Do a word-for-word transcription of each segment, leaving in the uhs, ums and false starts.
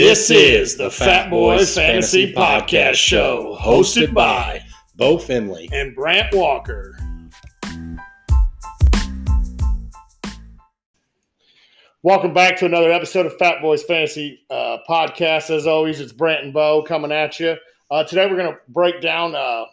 This is the Fat Boys Fantasy Podcast Show, hosted by Bo Finley and Brant Walker. Welcome back to another episode of Fat Boys Fantasy uh, Podcast. As always, it's Brant and Bo coming at you. Uh, today we're going to break down uh,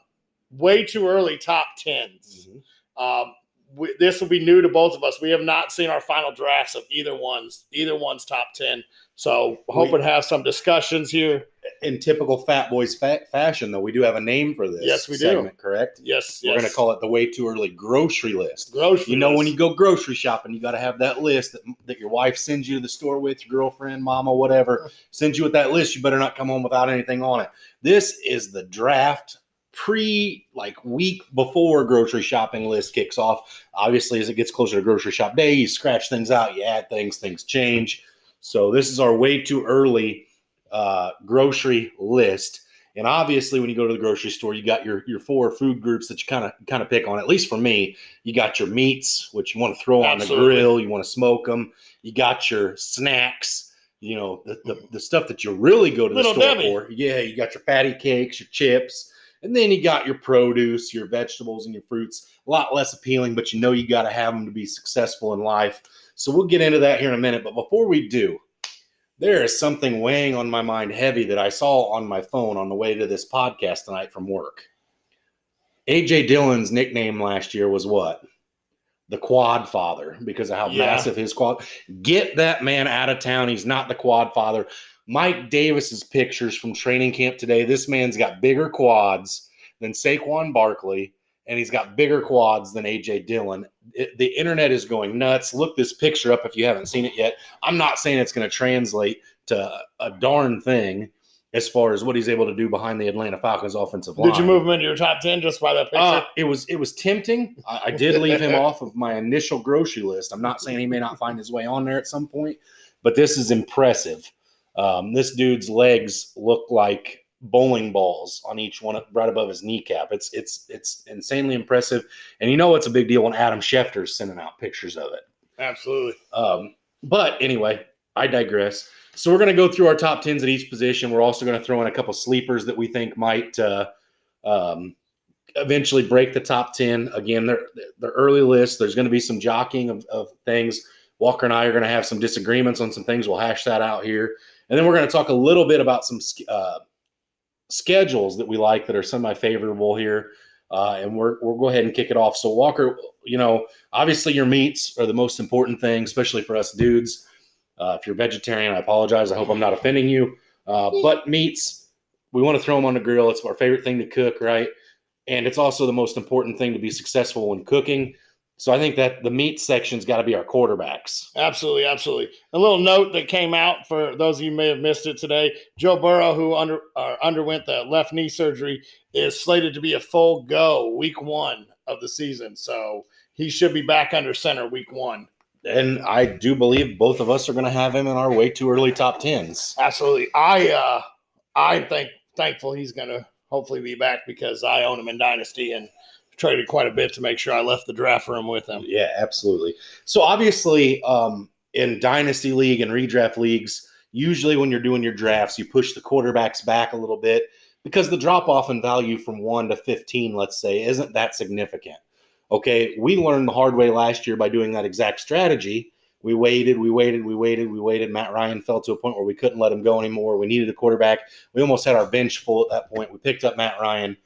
way too early top tens. Mm-hmm. Uh, we, this will be new to both of us. We have not seen our final drafts of either one's either one's top ten. So hoping to have some discussions here. In typical Fat Boys fa- fashion, though, we do have a name for this. Yes, we segment, do. Correct? Yes, We're yes. going to call it the way too early grocery list. Grocery You know, list. When you go grocery shopping, you got to have that list that, that your wife sends you to the store with, your girlfriend, mama, whatever, sends you with that list. You better not come home without anything on it. This is the draft pre, like, week before grocery shopping list kicks off. Obviously, as it gets closer to grocery shop day, you scratch things out, you add things, things change. So this is our way too early uh, grocery list. And obviously, when you go to the grocery store, you got your your four food groups that you kind of kind of pick on. At least for me, you got your meats, which you want to throw Absolutely. on the grill. You want to smoke them. You got your snacks, you know, the the, the stuff that you really go to the Little store Debbie. for. Yeah, you got your fatty cakes, your chips. And then you got your produce, your vegetables, and your fruits. A lot less appealing, but you know you got to have them to be successful in life. So we'll get into that here in a minute. But before we do, there is something weighing on my mind heavy that I saw on my phone on the way to this podcast tonight from work. A J Dillon's nickname last year was what? The Quad Father, because of how yeah. massive his quad. Get that man out of town. He's not the Quad Father. Mike Davis's pictures from training camp today. This man's got bigger quads than Saquon Barkley. And he's got bigger quads than A J. Dillon. It, the internet is going nuts. Look this picture up if you haven't seen it yet. I'm not saying it's going to translate to a darn thing as far as what he's able to do behind the Atlanta Falcons offensive line. Did you move him into your top ten just by that picture? Uh, it was it was tempting. I, I did leave him off of my initial grocery list. I'm not saying he may not find his way on there at some point, but this is impressive. Um, this dude's legs look like bowling balls on each one, right above his kneecap. It's it's it's insanely impressive, and you know it's a big deal when Adam Schefter's sending out pictures of it. Absolutely. Um, but anyway, I digress. So we're going to go through our top tens at each position. We're also going to throw in a couple sleepers that we think might uh, um, eventually break the top ten. Again, they're they're early lists. There's going to be some jockeying of, of things. Walker and I are going to have some disagreements on some things. We'll hash that out here, and then we're going to talk a little bit about some. Uh, schedules that we like that are semi-favorable here, uh, and we're, we'll go ahead and kick it off. So, Walker, you know, obviously your meats are the most important thing, especially for us dudes. Uh, if you're vegetarian, I apologize. I hope I'm not offending you. Uh, but meats, we want to throw them on the grill. It's our favorite thing to cook, right? And it's also the most important thing to be successful when cooking. So I think that the meat section's got to be our quarterbacks. Absolutely, absolutely. A little note that came out for those of you who may have missed it today: Joe Burrow, who under uh, underwent the left knee surgery, is slated to be a full go week one of the season. So he should be back under center week one. And I do believe both of us are going to have him in our way too early top tens. Absolutely. I uh, I think thankful he's going to hopefully be back because I own him in Dynasty and traded quite a bit to make sure I left the draft room with him. Yeah, absolutely. So obviously um, in Dynasty League and redraft leagues, usually when you're doing your drafts, you push the quarterbacks back a little bit because the drop-off in value from one to fifteen, let's say, isn't that significant. Okay, we learned the hard way last year by doing that exact strategy. We waited, we waited, we waited, we waited. Matt Ryan fell to a point where we couldn't let him go anymore. We needed a quarterback. We almost had our bench full at that point. We picked up Matt Ryan.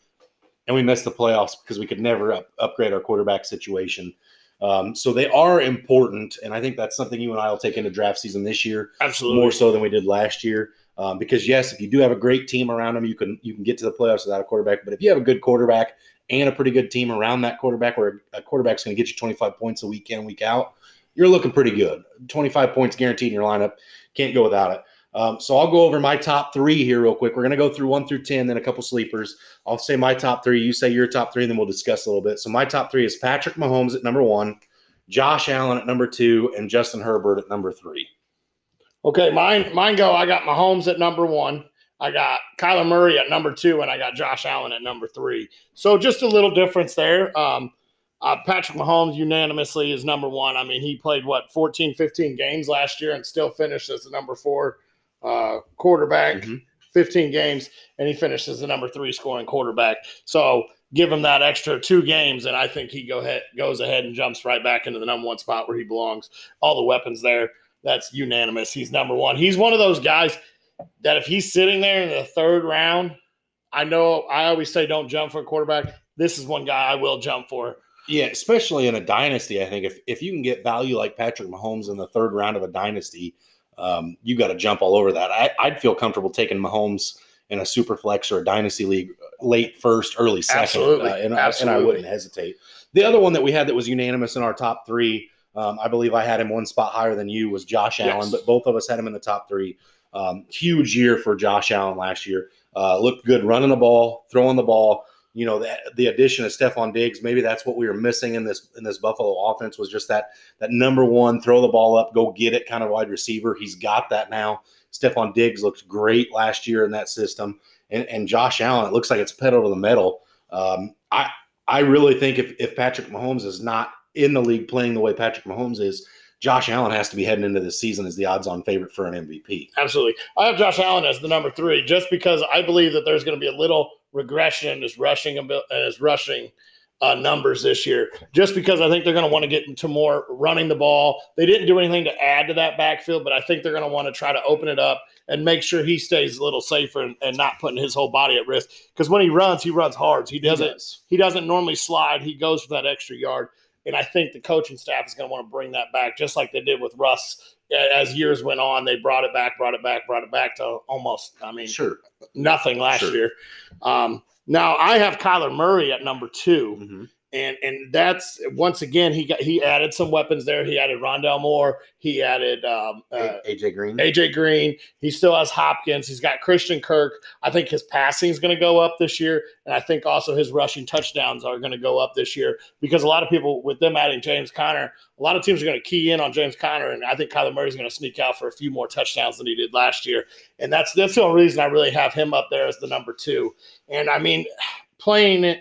And we missed the playoffs because we could never up, upgrade our quarterback situation. Um, so they are important, and I think that's something you and I will take into draft season this year. Absolutely. More so than we did last year. Um, because, yes, if you do have a great team around them, you can you can get to the playoffs without a quarterback. But if you have a good quarterback and a pretty good team around that quarterback where a quarterback's going to get you twenty-five points a week in, week out, you're looking pretty good. twenty-five points guaranteed in your lineup. Can't go without it. Um, so I'll go over my top three here real quick. We're going to go through one through ten, then a couple sleepers. I'll say my top three. You say your top three, and then we'll discuss a little bit. So my top three is Patrick Mahomes at number one, Josh Allen at number two, and Justin Herbert at number three. Okay, mine mine go. I got Mahomes at number one. I got Kyler Murray at number two, and I got Josh Allen at number three. So just a little difference there. Um, uh, Patrick Mahomes unanimously is number one. I mean, he played, what, fourteen, fifteen games last year and still finished as the number four uh, quarterback, mm-hmm. fifteen games, and he finishes the number three scoring quarterback. So give him that extra two games, and I think he go ahead, goes ahead and jumps right back into the number one spot where he belongs. All the weapons there, that's unanimous. He's number one. He's one of those guys that if he's sitting there in the third round, I know I always say don't jump for a quarterback. This is one guy I will jump for. Yeah, especially in a dynasty, I think if if you can get value like Patrick Mahomes in the third round of a dynasty, um, you got to jump all over that. I, I'd feel comfortable taking Mahomes in a super flex or a dynasty league late first, early second. Absolutely. Uh, and, Absolutely. And I wouldn't hesitate. The other one that we had that was unanimous in our top three, um, I believe I had him one spot higher than you, was Josh Allen, yes. But both of us had him in the top three. Um, huge year for Josh Allen last year. Uh, looked good running the ball, throwing the ball. You know, the, the addition of Stephon Diggs, maybe that's what we were missing in this in this Buffalo offense, was just that that number one, throw the ball up, go get it kind of wide receiver. He's got that now. Stephon Diggs looked great last year in that system. And, and Josh Allen, it looks like it's pedal to the metal. Um, I I really think if, if Patrick Mahomes is not in the league playing the way Patrick Mahomes is, Josh Allen has to be heading into this season as the odds-on favorite for an M V P. Absolutely. I have Josh Allen as the number three just because I believe that there's going to be a little regression in his rushing, in his rushing uh, numbers this year just because I think they're going to want to get into more running the ball. They didn't do anything to add to that backfield, but I think they're going to want to try to open it up and make sure he stays a little safer and, and not putting his whole body at risk because when he runs, he runs hard. He doesn't, he does. he doesn't normally slide. He goes for that extra yard. And I think the coaching staff is going to want to bring that back, just like they did with Russ. As years went on, they brought it back, brought it back, brought it back to almost, I mean, sure. nothing last sure. year. Um, now, I have Kyler Murray at number two. Mm-hmm. And and that's, once again, he got, he added some weapons there. He added Rondell Moore. He added um, uh, A J. Green. A J. Green. He still has Hopkins. He's got Christian Kirk. I think his passing is going to go up this year, and I think also his rushing touchdowns are going to go up this year because a lot of people, with them adding James Conner, a lot of teams are going to key in on James Conner, and I think Kyler Murray is going to sneak out for a few more touchdowns than he did last year. And that's, that's the only reason I really have him up there as the number two. And, I mean, playing it,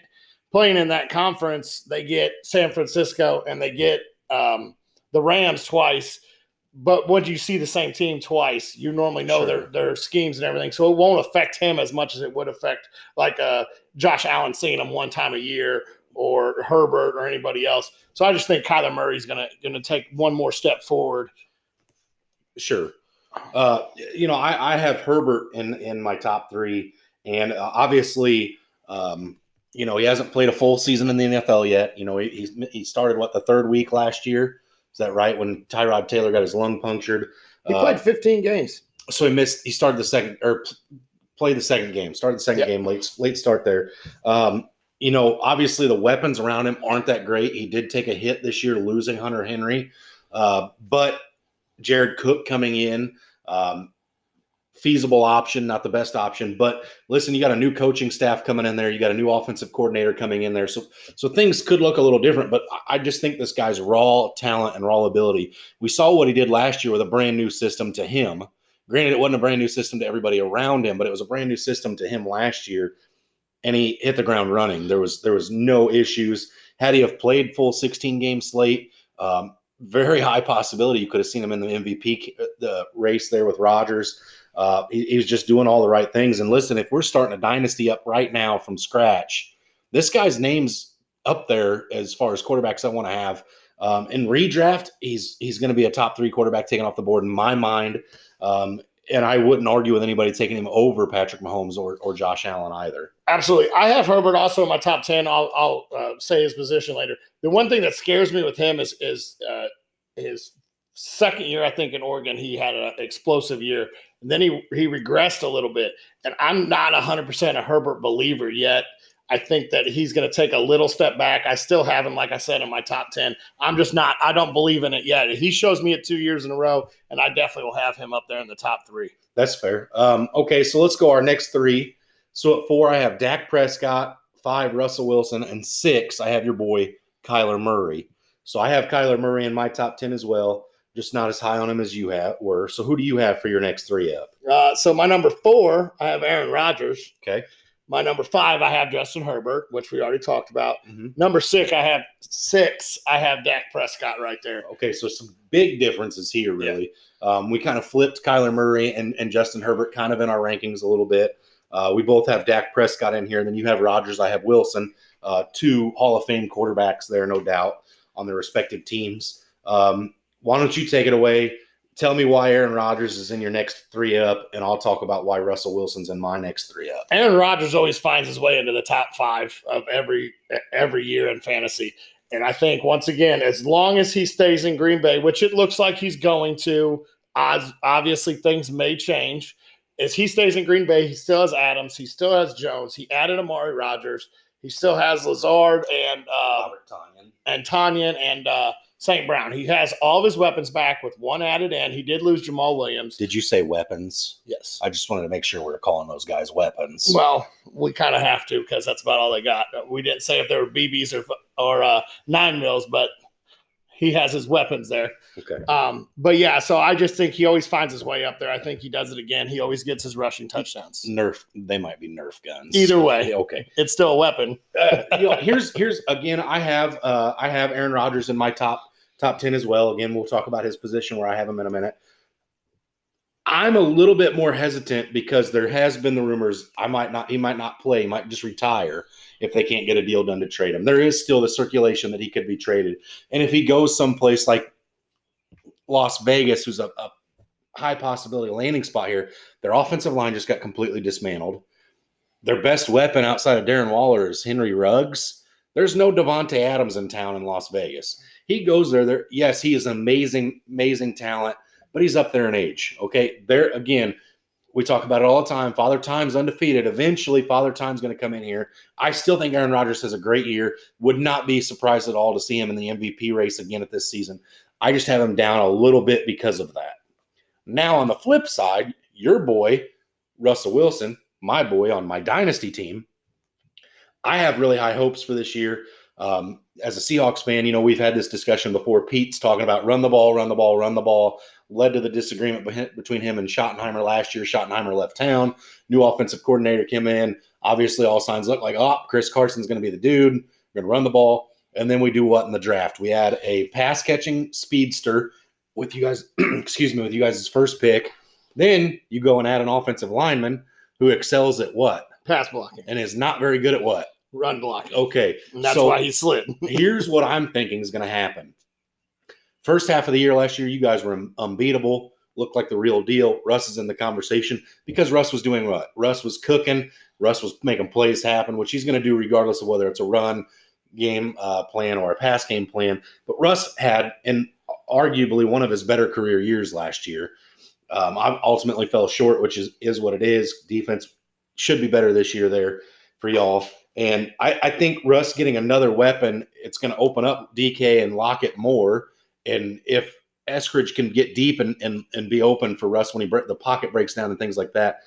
Playing in that conference, they get San Francisco and they get um, the Rams twice. But when you see the same team twice, you normally know sure. their their schemes and everything. So it won't affect him as much as it would affect like uh, Josh Allen seeing him one time a year or Herbert or anybody else. So I just think Kyler Murray's gonna gonna take one more step forward. Sure, uh, you know I, I have Herbert in in my top three, and uh, obviously. Um, You know, he hasn't played a full season in the N F L yet. You know, he he's, he started, what, the third week last year? Is that right? When Tyrod Taylor got his lung punctured. He uh, played fifteen games. So he missed – he started the second – or played the second game. Started the second yep. game, late late start there. Um, you know, obviously the weapons around him aren't that great. He did take a hit this year losing Hunter Henry. Uh, but Jared Cook coming in um, – feasible option, not the best option, but listen, you got a new coaching staff coming in there. You got a new offensive coordinator coming in there. So, so things could look a little different, but I just think this guy's raw talent and raw ability. We saw what he did last year with a brand new system to him. Granted, it wasn't a brand new system to everybody around him, but it was a brand new system to him last year. And he hit the ground running. There was, there was no issues. Had he have played full sixteen game slate, um, very high possibility you could have seen him in the M V P the race there with Rodgers. Uh, he, he was just doing all the right things. And listen, if we're starting a dynasty up right now from scratch, this guy's name's up there as far as quarterbacks I want to have. Um, in redraft, he's he's going to be a top three quarterback taken off the board in my mind. Um, and I wouldn't argue with anybody taking him over Patrick Mahomes or, or Josh Allen either. Absolutely. I have Herbert also in my top ten. I'll, I'll uh, say his position later. The one thing that scares me with him is, is uh, his second year, I think, in Oregon, he had an explosive year. And then he he regressed a little bit. And I'm not one hundred percent a Herbert believer yet. I think that he's going to take a little step back. I still have him, like I said, in my top ten. I'm just not – I don't believe in it yet. He shows me it two years in a row, and I definitely will have him up there in the top three. That's fair. Um, okay, so let's go our next three. So at four, I have Dak Prescott, five, Russell Wilson, and six, I have your boy Kyler Murray. So I have Kyler Murray in my top ten as well. Just not as high on him as you have, were. So who do you have for your next three up? Uh, so my number four, I have Aaron Rodgers. Okay. My number five, I have Justin Herbert, which we already talked about. Mm-hmm. Number six, I have six. I have Dak Prescott right there. Okay, so some big differences here, really. Yeah. Um, we kind of flipped Kyler Murray and, and Justin Herbert kind of in our rankings a little bit. Uh, we both have Dak Prescott in here. And then you have Rodgers. I have Wilson. Uh, two Hall of Fame quarterbacks there, no doubt, on their respective teams. Um, why don't you take it away? Tell me why Aaron Rodgers is in your next three up, and I'll talk about why Russell Wilson's in my next three up. Aaron Rodgers always finds his way into the top five of every every year in fantasy. And I think, once again, as long as he stays in Green Bay, which it looks like he's going to, obviously things may change. As he stays in Green Bay, he still has Adams. He still has Jones. He added Amari Rodgers. He still has Lazard and uh, Tonyan and Tonyan and uh, Saint Brown. He has all of his weapons back with one added in. He did lose Jamal Williams. Did you say weapons? Yes. I just wanted to make sure we were calling those guys weapons. Well, we kind of have to because that's about all they got. We didn't say if they were B Bs or or uh, nine mils, but he has his weapons there. Okay. Um, but, yeah, so I just think he always finds his way up there. I think he does it again. He always gets his rushing touchdowns. Nerf. They might be Nerf guns. Either way. Okay. It's still a weapon. uh, you know, here's, here's again, I have uh, I have Aaron Rodgers in my top top ten as well. Again, we'll talk about his position where I have him in a minute. I'm a little bit more hesitant because there has been the rumors I might not, he might not play, he might just retire if they can't get a deal done to trade him. There is still the circulation that he could be traded. And if he goes someplace like Las Vegas, who's a, a high possibility landing spot here, their offensive line just got completely dismantled. Their best weapon outside of Darren Waller is Henry Ruggs. There's no Devontae Adams in town in Las Vegas. He goes there. there yes, he is an amazing, amazing talent. But he's up there in age, okay? There, again, we talk about it all the time. Father Time's undefeated. Eventually, Father Time's going to come in here. I still think Aaron Rodgers has a great year. Would not be surprised at all to see him in the M V P race again at this season. I just have him down a little bit because of that. Now, on the flip side, your boy, Russell Wilson, my boy on my dynasty team, I have really high hopes for this year. Um, as a Seahawks fan, you know, we've had this discussion before. Pete's talking about run the ball, run the ball, run the ball. Led to the disagreement between him and Schottenheimer last year. Schottenheimer left town. New offensive coordinator came in. Obviously, all signs look like, oh, Chris Carson's going to be the dude. We're going to run the ball. And then we do what in the draft? We add a pass-catching speedster with you guys – excuse me, with you guys' first pick. Then you go and add an offensive lineman who excels at what? Pass blocking. And is not very good at what? Run blocking. Okay. And that's so why he slid. Here's what I'm thinking is going to happen. First half of the year last year, you guys were unbeatable, looked like the real deal. Russ is in the conversation because Russ was doing what? Russ was cooking. Russ was making plays happen, which he's going to do regardless of whether it's a run game uh, plan or a pass game plan. But Russ had in arguably one of his better career years last year. Um, I ultimately fell short, which is, is what it is. Defense should be better this year there for y'all. And I, I think Russ getting another weapon, it's going to open up D K and Lockett more. And if Eskridge can get deep and, and, and be open for Russ when he bre- the pocket breaks down and things like that,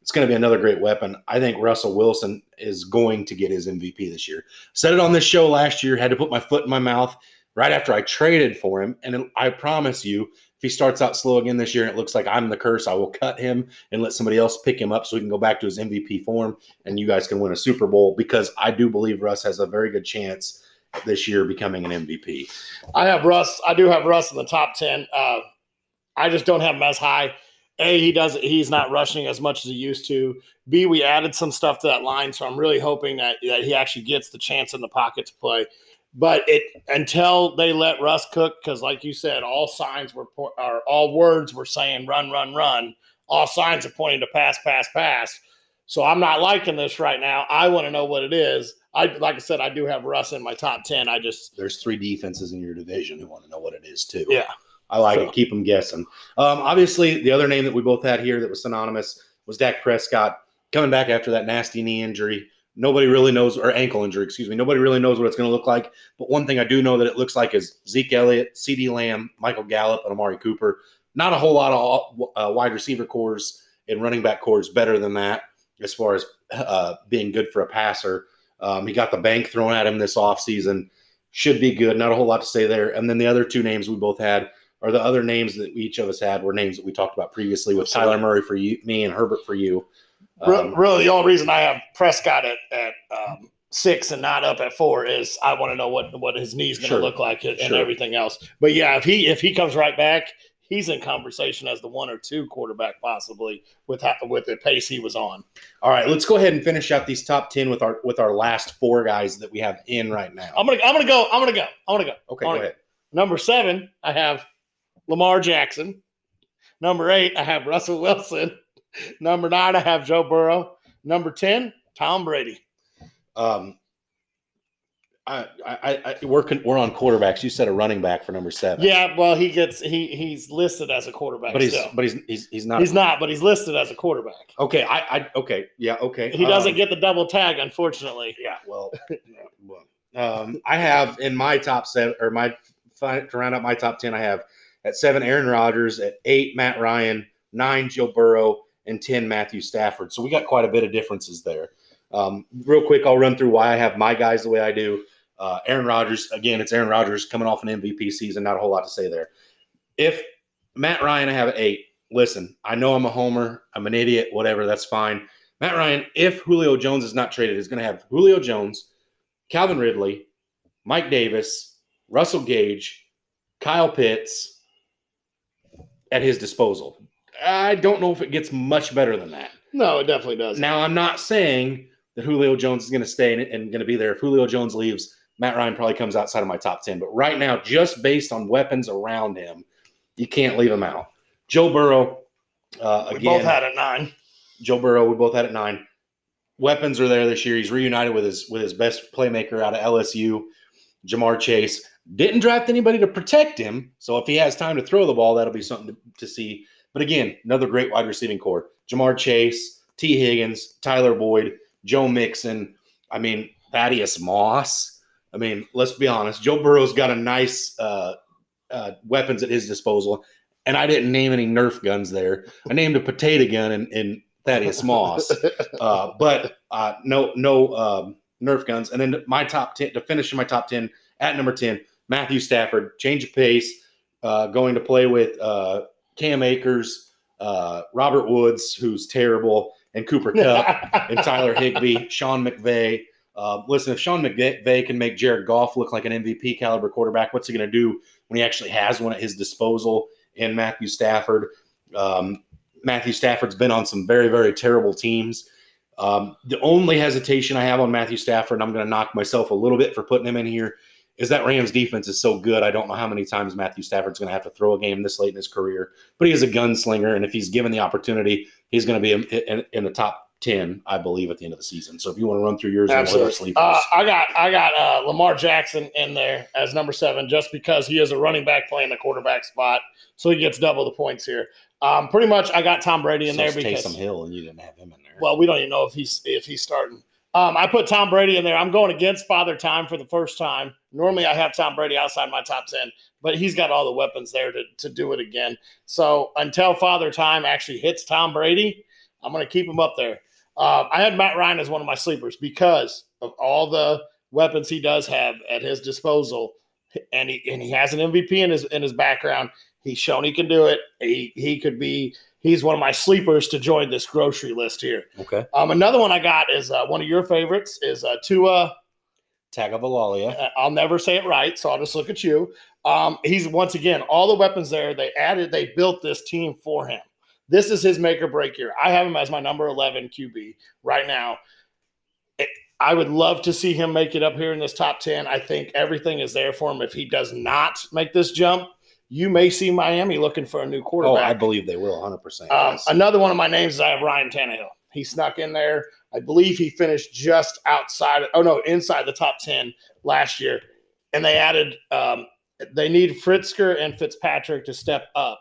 it's going to be another great weapon. I think Russell Wilson is going to get his M V P this year. Said it on this show last year, had to put my foot in my mouth right after I traded for him. And it, I promise you, if he starts out slow again this year and it looks like I'm the curse, I will cut him and let somebody else pick him up so he can go back to his M V P form and you guys can win a Super Bowl because I do believe Russ has a very good chance this year becoming an M V P. I have Russ. I do have Russ in the top ten. Uh, I just don't have him as high. A, he does. He's not rushing as much as he used to. B, we added some stuff to that line, so I'm really hoping that, that he actually gets the chance in the pocket to play. But it until they let Russ cook, because like you said, all signs were po- or all words were saying run, run, run. All signs are pointing to pass, pass, pass. So I'm not liking this right now. I want to know what it is. I like I said, I do have Russ in my top ten. I just there's three defenses in your division who want to know what it is too. Yeah, I like so. it. Keep them guessing. Um, obviously, the other name that we both had here that was synonymous was Dak Prescott coming back after that nasty knee injury. Nobody really knows or ankle injury, excuse me. Nobody really knows what it's going to look like. But one thing I do know that it looks like is Zeke Elliott, CeeDee Lamb, Michael Gallup, and Amari Cooper. Not a whole lot of uh, wide receiver cores and running back cores better than that as far as uh, being good for a passer. Um, he got the bank thrown at him this offseason. Should be good. Not a whole lot to say there. And then the other two names we both had, or the other names that each of us had, were names that we talked about previously with Tyler Murray for you, me, and Herbert for you. Um, really, the only reason I have Prescott at, at um, six and not up at four is I want to know what, what his knee's going to sure. look like and sure. everything else. But, yeah, if he if he comes right back, he's in conversation as the one or two quarterback possibly with how, with the pace he was on. All right, let's go ahead and finish out these top ten with our with our last four guys that we have in right now. I'm gonna I'm gonna go I'm gonna go I'm gonna go. Okay, gonna go ahead. Go. Number seven, I have Lamar Jackson. Number eight, I have Russell Wilson. Number nine, I have Joe Burrow. Number ten, Tom Brady. Um. I, I, I, we're con- we're on quarterbacks. You said a running back for number seven. Yeah, well, he gets he he's listed as a quarterback. But he's still. but he's, he's he's not. He's not, but he's listed as a quarterback. Okay, I, I okay, yeah, okay. He doesn't um, get the double tag, unfortunately. Yeah, well, yeah, well um, I have in my top seven or my to round up my top ten. I have at seven Aaron Rodgers, at eight Matt Ryan, nine Joe Burrow, and ten Matthew Stafford. So we got quite a bit of differences there. Um, real quick, I'll run through why I have my guys the way I do. Uh, Aaron Rodgers, again, it's Aaron Rodgers coming off an M V P season. Not a whole lot to say there. If Matt Ryan, I have an eight. Listen, I know I'm a homer. I'm an idiot, whatever. That's fine. Matt Ryan, if Julio Jones is not traded, is going to have Julio Jones, Calvin Ridley, Mike Davis, Russell Gage, Kyle Pitts at his disposal. I don't know if it gets much better than that. No, it definitely does. Now, I'm not saying that Julio Jones is going to stay and, and going to be there. If Julio Jones leaves, Matt Ryan probably comes outside of my top ten. But right now, just based on weapons around him, you can't leave him out. Joe Burrow, uh, again. We both had at nine. Joe Burrow, we both had at nine. Weapons are there this year. He's reunited with his with his best playmaker out of L S U, Jamar Chase. Didn't draft anybody to protect him. So if he has time to throw the ball, that'll be something to, to see. But again, another great wide receiving core. Jamar Chase, T. Higgins, Tyler Boyd, Joe Mixon. I mean, Thaddeus Moss. I mean, let's be honest. Joe Burrow's got a nice uh, uh, weapons at his disposal. And I didn't name any Nerf guns there. I named a potato gun in, in Thaddeus Moss. uh, but uh, no no um, Nerf guns. And then my top ten, to finish in my top ten, at number ten, Matthew Stafford. Change of pace. Uh, going to play with uh, Cam Akers. Uh, Robert Woods, who's terrible, and Cooper Kupp, and Tyler Higbee, Sean McVay. Uh, listen, if Sean McVay can make Jared Goff look like an M V P caliber quarterback, what's he going to do when he actually has one at his disposal in Matthew Stafford? Um, Matthew Stafford's been on some very, very terrible teams. Um, the only hesitation I have on Matthew Stafford, and I'm going to knock myself a little bit for putting him in here, is that Rams defense is so good. I don't know how many times Matthew Stafford's going to have to throw a game this late in his career, but he is a gunslinger, and if he's given the opportunity, he's going to be in, in, in the top ten, I believe, at the end of the season. So if you want to run through yours, absolutely. Uh, I got I got uh, Lamar Jackson in there as number seven, just because he is a running back playing the quarterback spot, so he gets double the points here. Um, pretty much, I got Tom Brady in so there because Taysom Hill, and you didn't have him in there. Well, we don't even know if he's if he's starting. Um, I put Tom Brady in there. I'm going against Father Time for the first time. Normally I have Tom Brady outside my top ten, but he's got all the weapons there to, to do it again. So until Father Time actually hits Tom Brady, I'm going to keep him up there. Uh, I had Matt Ryan as one of my sleepers because of all the weapons he does have at his disposal, and he and he has an M V P in his in his background. He's shown he can do it. He he could be. He's one of my sleepers to join this grocery list here. Okay. Um, another one I got is uh, one of your favorites is uh, Tua Tagovailoa. I'll never say it right, so I'll just look at you. Um, he's once again all the weapons there. They added, they built this team for him. This is his make or break year. I have him as my number eleven Q B right now. It, I would love to see him make it up here in this top ten. I think everything is there for him. If he does not make this jump, you may see Miami looking for a new quarterback. Oh, I believe they will, one hundred percent. Um, yes. Another one of my names is I have Ryan Tannehill. He snuck in there. I believe he finished just outside – oh, no, inside the top ten last year. And they added um, – they need Fritzker and Fitzpatrick to step up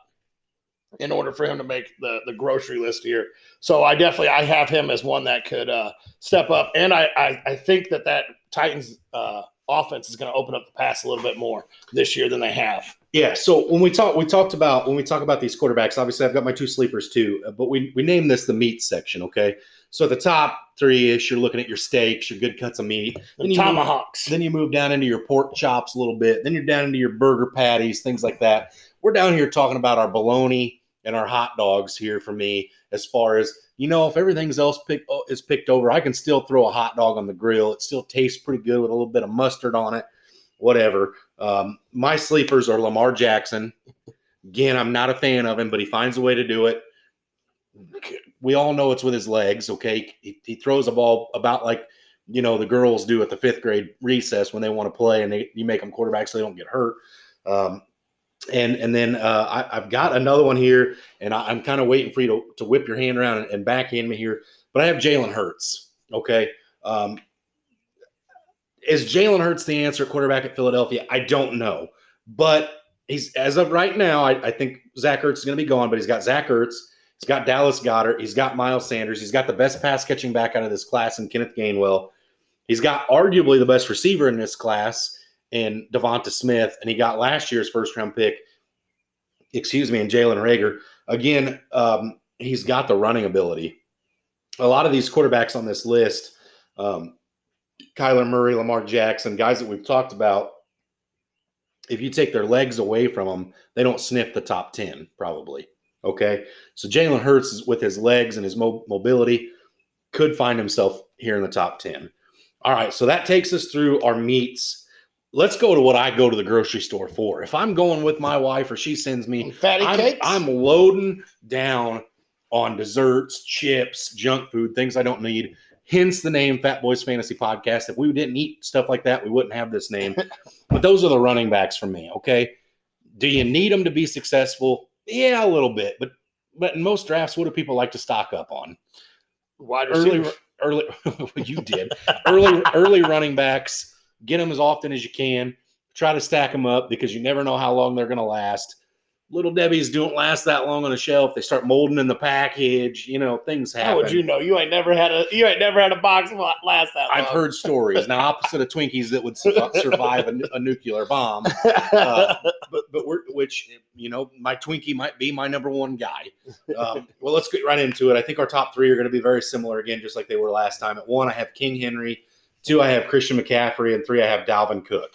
in order for him to make the, the grocery list here. So I definitely – I have him as one that could uh, step up. And I, I, I think that that Titans uh, offense is going to open up the pass a little bit more this year than they have. Yeah, so when we talk, we talked about when we talk about these quarterbacks. Obviously, I've got my two sleepers too, but we we named this the meat section. Okay, so at the top three ish, you're looking at your steaks, your good cuts of meat, then tomahawks. Move, then you move down into your pork chops a little bit. Then you're down into your burger patties, things like that. We're down here talking about our bologna, and our hot dogs here for me as far as, you know, if everything else pick, is picked over, I can still throw a hot dog on the grill. It still tastes pretty good with a little bit of mustard on it, whatever. Um, my sleepers are Lamar Jackson. Again, I'm not a fan of him, but he finds a way to do it. We all know it's with his legs, okay? He, he throws a ball about like, you know, the girls do at the fifth grade recess when they want to play, and they, you make them quarterback so they don't get hurt. Um, and and then uh, I, I've got another one here, and I, I'm kind of waiting for you to, to whip your hand around and, and backhand me here. But I have Jalen Hurts, okay? Um, is Jalen Hurts the answer at quarterback at Philadelphia? I don't know. But he's, as of right now, I, I think Zach Ertz is going to be gone, but he's got Zach Ertz. He's got Dallas Goedert. He's got Miles Sanders. He's got the best pass-catching back out of this class in Kenneth Gainwell. He's got arguably the best receiver in this class in Devonta Smith, and he got last year's first-round pick, excuse me, and Jalen Reagor. Again, um, he's got the running ability. A lot of these quarterbacks on this list, um, Kyler Murray, Lamar Jackson, guys that we've talked about, if you take their legs away from them, they don't sniff the top ten probably. Okay, so Jalen Hurts with his legs and his mo mobility could find himself here in the top ten. All right, so that takes us through our meats. Let's go to what I go to the grocery store for. If I'm going with my wife or she sends me, fatty I'm, cakes. I'm loading down on desserts, chips, junk food, things I don't need. Hence the name Fat Boys Fantasy Podcast. If we didn't eat stuff like that, we wouldn't have this name. But those are the running backs for me, okay? Do you need them to be successful? Yeah, a little bit, but but in most drafts, what do people like to stock up on? Wide receiver. Early, early you did early early running backs. Get them as often as you can. Try to stack them up because you never know how long they're going to last. Little Debbie's don't last that long on a shelf. They start molding in the package. You know, things happen. How would you know? You ain't never had a you ain't never had a box last that long. I've heard stories. Now, opposite of Twinkies that would survive a, a nuclear bomb, uh, but but we're, which you know, my Twinkie might be my number one guy. Um, well, let's get right into it. I think our top three are going to be very similar again, just like they were last time. At one, I have King Henry. Two, I have Christian McCaffrey, and three, I have Dalvin Cook.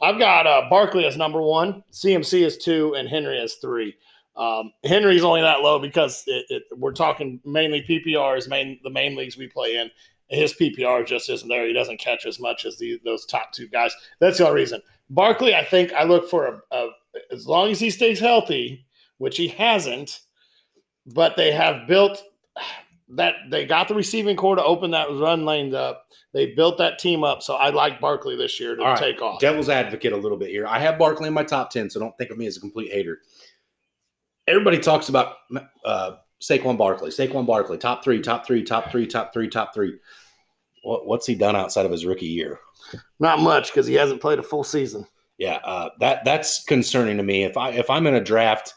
I've got uh, Barkley as number one, C M C as two, and Henry as three. Um, Henry's only that low because it, it, we're talking mainly P P Rs, main, the main leagues we play in. His P P R just isn't there. He doesn't catch as much as the, those top two guys. That's the only reason. Barkley, I think I look for a, a – as long as he stays healthy, which he hasn't, but they have built – that they got the receiving core to open that run lane up. They built that team up. So I like Barkley this year to right. take off. Devil's advocate a little bit here. I have Barkley in my top ten, so don't think of me as a complete hater. Everybody talks about uh, Saquon Barkley, Saquon Barkley, top three, top three, top three, top three, top three. What, what's he done outside of his rookie year? Not much because he hasn't played a full season. Yeah, uh, that that's concerning to me. If I if I'm in a draft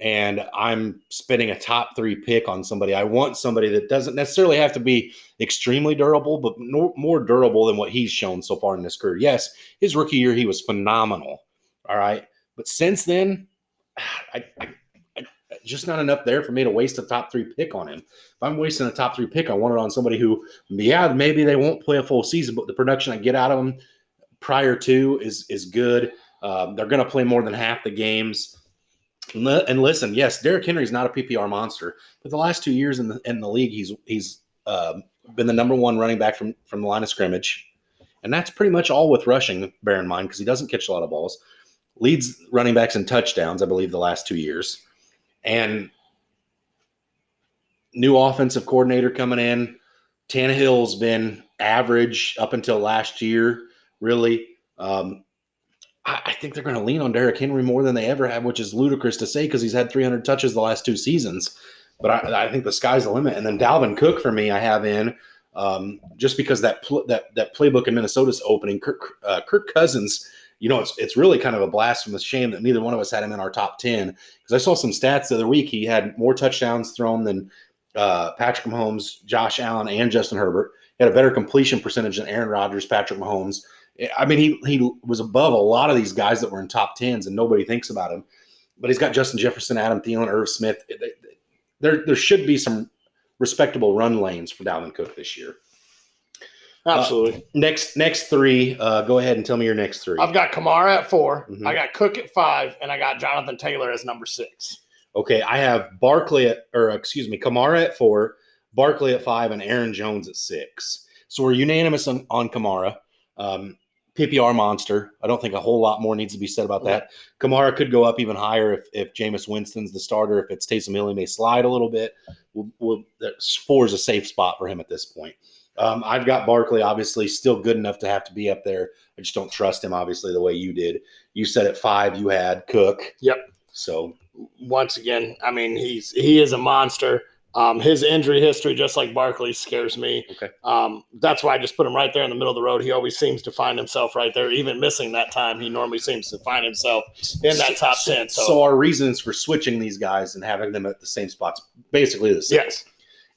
and I'm spending a top three pick on somebody, I want somebody that doesn't necessarily have to be extremely durable, but no, more durable than what he's shown so far in his career. Yes, his rookie year, he was phenomenal. All right. But since then, I, I, I, just not enough there for me to waste a top three pick on him. If I'm wasting a top three pick, I want it on somebody who, yeah, maybe they won't play a full season, but the production I get out of them prior to is, is good. Um, they're going to play more than half the games. And listen, yes, Derrick Henry's not a P P R monster, but the last two years in the in the league, he's he's uh, been the number one running back from from the line of scrimmage, and that's pretty much all with rushing. Bear in mind, because he doesn't catch a lot of balls, leads running backs in touchdowns, I believe, the last two years, and new offensive coordinator coming in. Tannehill's been average up until last year, really. Um, I think they're going to lean on Derrick Henry more than they ever have, which is ludicrous to say because he's had three hundred touches the last two seasons. But I, I think the sky's the limit. And then Dalvin Cook for me, I have in um, just because that pl that that playbook in Minnesota's opening. Kirk, uh, Kirk Cousins, you know, it's it's really kind of a blasphemous shame that neither one of us had him in our top ten because I saw some stats the other week. He had more touchdowns thrown than uh, Patrick Mahomes, Josh Allen, and Justin Herbert. He had a better completion percentage than Aaron Rodgers, Patrick Mahomes. I mean, he he was above a lot of these guys that were in top tens, and nobody thinks about him. But he's got Justin Jefferson, Adam Thielen, Irv Smith. There, there should be some respectable run lanes for Dalvin Cook this year. Absolutely. Uh, next next three, uh, go ahead and tell me your next three. I've got Kamara at four. Mm-hmm. I got Cook at five, and I got Jonathan Taylor as number six. okay, I have Barkley at, or excuse me, Kamara at four, Barkley at five, and Aaron Jones at six. So we're unanimous on, on Kamara. Um, P P R monster. I don't think a whole lot more needs to be said about that. Yeah. Kamara could go up even higher if, if Jameis Winston's the starter. If it's Taysom Hill, he may slide a little bit. We'll, we'll, four is a safe spot for him at this point. Um, I've got Barkley, obviously, still good enough to have to be up there. I just don't trust him, obviously, the way you did. You said at five you had Cook. Yep. So once again, I mean, he's he is a monster. Um, his injury history, just like Barkley, scares me. Okay. Um, that's why I just put him right there in the middle of the road. He always seems to find himself right there. Even missing that time, he normally seems to find himself in that top so, ten. So. so our reasons for switching these guys and having them at the same spots, basically the same. Yes.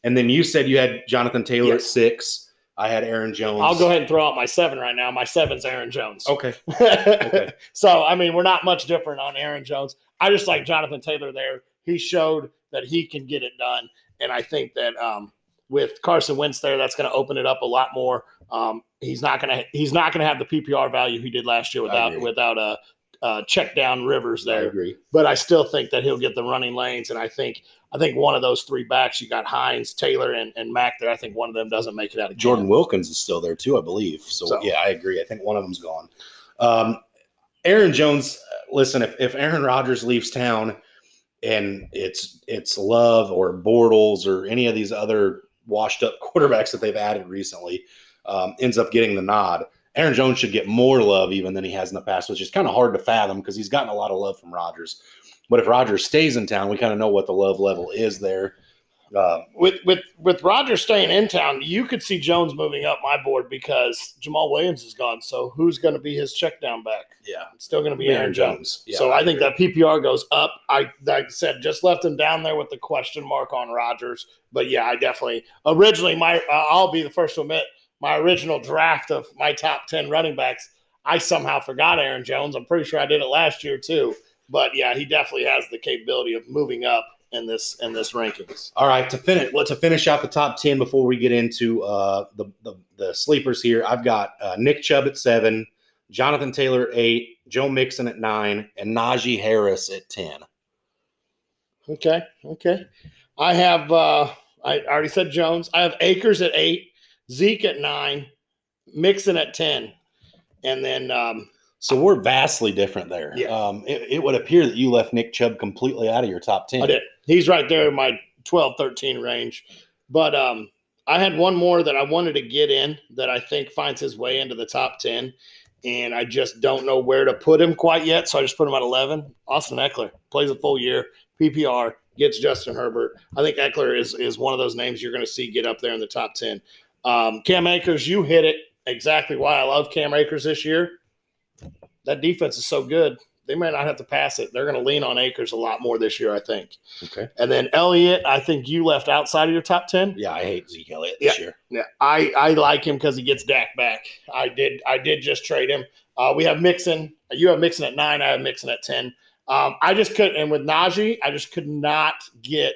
And then you said you had Jonathan Taylor yes. at six. I had Aaron Jones. I'll go ahead and throw out my seven right now. My seven's Aaron Jones. Okay. okay. So, I mean, we're not much different on Aaron Jones. I just like Jonathan Taylor there. He showed that he can get it done. And I think that um, with Carson Wentz there, that's going to open it up a lot more. Um, he's not going to he's not going to have the P P R value he did last year without without a uh, check down Rivers there. I agree. But I still think that he'll get the running lanes. And I think I think one of those three backs, you got Hines, Taylor, and, and Mack there. I think one of them doesn't make it out again. Jordan Wilkins is still there too, I believe. So, so. yeah, I agree. I think one of them's gone. Um, Aaron Jones. Listen, if if Aaron Rodgers leaves town. And it's it's Love or Bortles or any of these other washed-up quarterbacks that they've added recently um, ends up getting the nod. Aaron Jones should get more love even than he has in the past, which is kind of hard to fathom because he's gotten a lot of love from Rodgers. But if Rodgers stays in town, we kind of know what the love level is there. Uh, with with with Rodgers staying in town, you could see Jones moving up my board because Jamal Williams is gone. So who's going to be his check down back? Yeah. It's still going to be Aaron, Aaron Jones. Jones. Yeah, so I, I think that P P R goes up. I like I said, just left him down there with the question mark on Rodgers. But, yeah, I definitely – originally, my uh, I'll be the first to admit, my original draft of my top ten running backs, I somehow forgot Aaron Jones. I'm pretty sure I did it last year too. But, yeah, he definitely has the capability of moving up. In this in this rankings. All right, to finish well, to finish out the top ten before we get into uh, the, the the sleepers here, I've got uh, Nick Chubb at seven, Jonathan Taylor at eight, Joe Mixon at nine, and Najee Harris at ten. Okay, okay. I have uh, I already said Jones. I have Akers at eight, Zeke at nine, Mixon at ten, and then. Um, So we're vastly different there. Yeah. Um, it, it would appear that you left Nick Chubb completely out of your top ten. I did. He's right there in my twelve, thirteen range. But um, I had one more that I wanted to get in that I think finds his way into the top ten, and I just don't know where to put him quite yet, so I just put him at eleven. Austin Eckler plays a full year, P P R, gets Justin Herbert. I think Eckler is, is one of those names you're going to see get up there in the top ten. Um, Cam Akers, you hit it exactly why I love Cam Akers this year. That defense is so good, they may not have to pass it. They're going to lean on Akers a lot more this year, I think. Okay. And then Elliott, I think you left outside of your top ten. Yeah, I hate Zeke Elliott this yeah. year. Yeah, I, I like him because he gets Dak back. I did I did just trade him. Uh, we have Mixon. You have Mixon at nine. I have Mixon at ten. Um, I just couldn't – and with Najee, I just could not get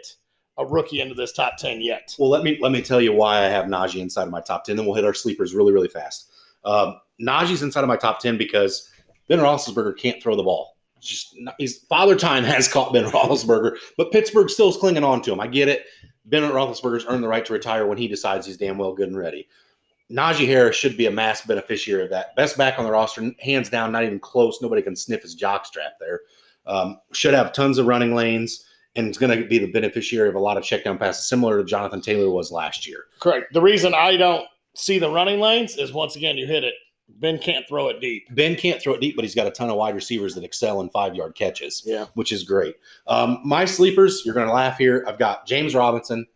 a rookie into this top ten yet. Well, let me let me tell you why I have Najee inside of my top ten. Then we'll hit our sleepers really, really fast. Um, Najee's inside of my top ten because – Ben Roethlisberger can't throw the ball. It's just not, he's, Father Time has caught Ben Roethlisberger, but Pittsburgh still is clinging on to him. I get it. Ben Roethlisberger's earned the right to retire when he decides he's damn well good and ready. Najee Harris should be a mass beneficiary of that. Best back on the roster, hands down, not even close. Nobody can sniff his jockstrap there. Um, should have tons of running lanes, and it's going to be the beneficiary of a lot of check down passes, similar to Jonathan Taylor was last year. Correct. The reason I don't see the running lanes is, once again, you hit it. Ben can't throw it deep. Ben can't throw it deep, but he's got a ton of wide receivers that excel in five-yard catches, yeah, which is great. Um, my sleepers, you're going to laugh here. I've got James Robinson,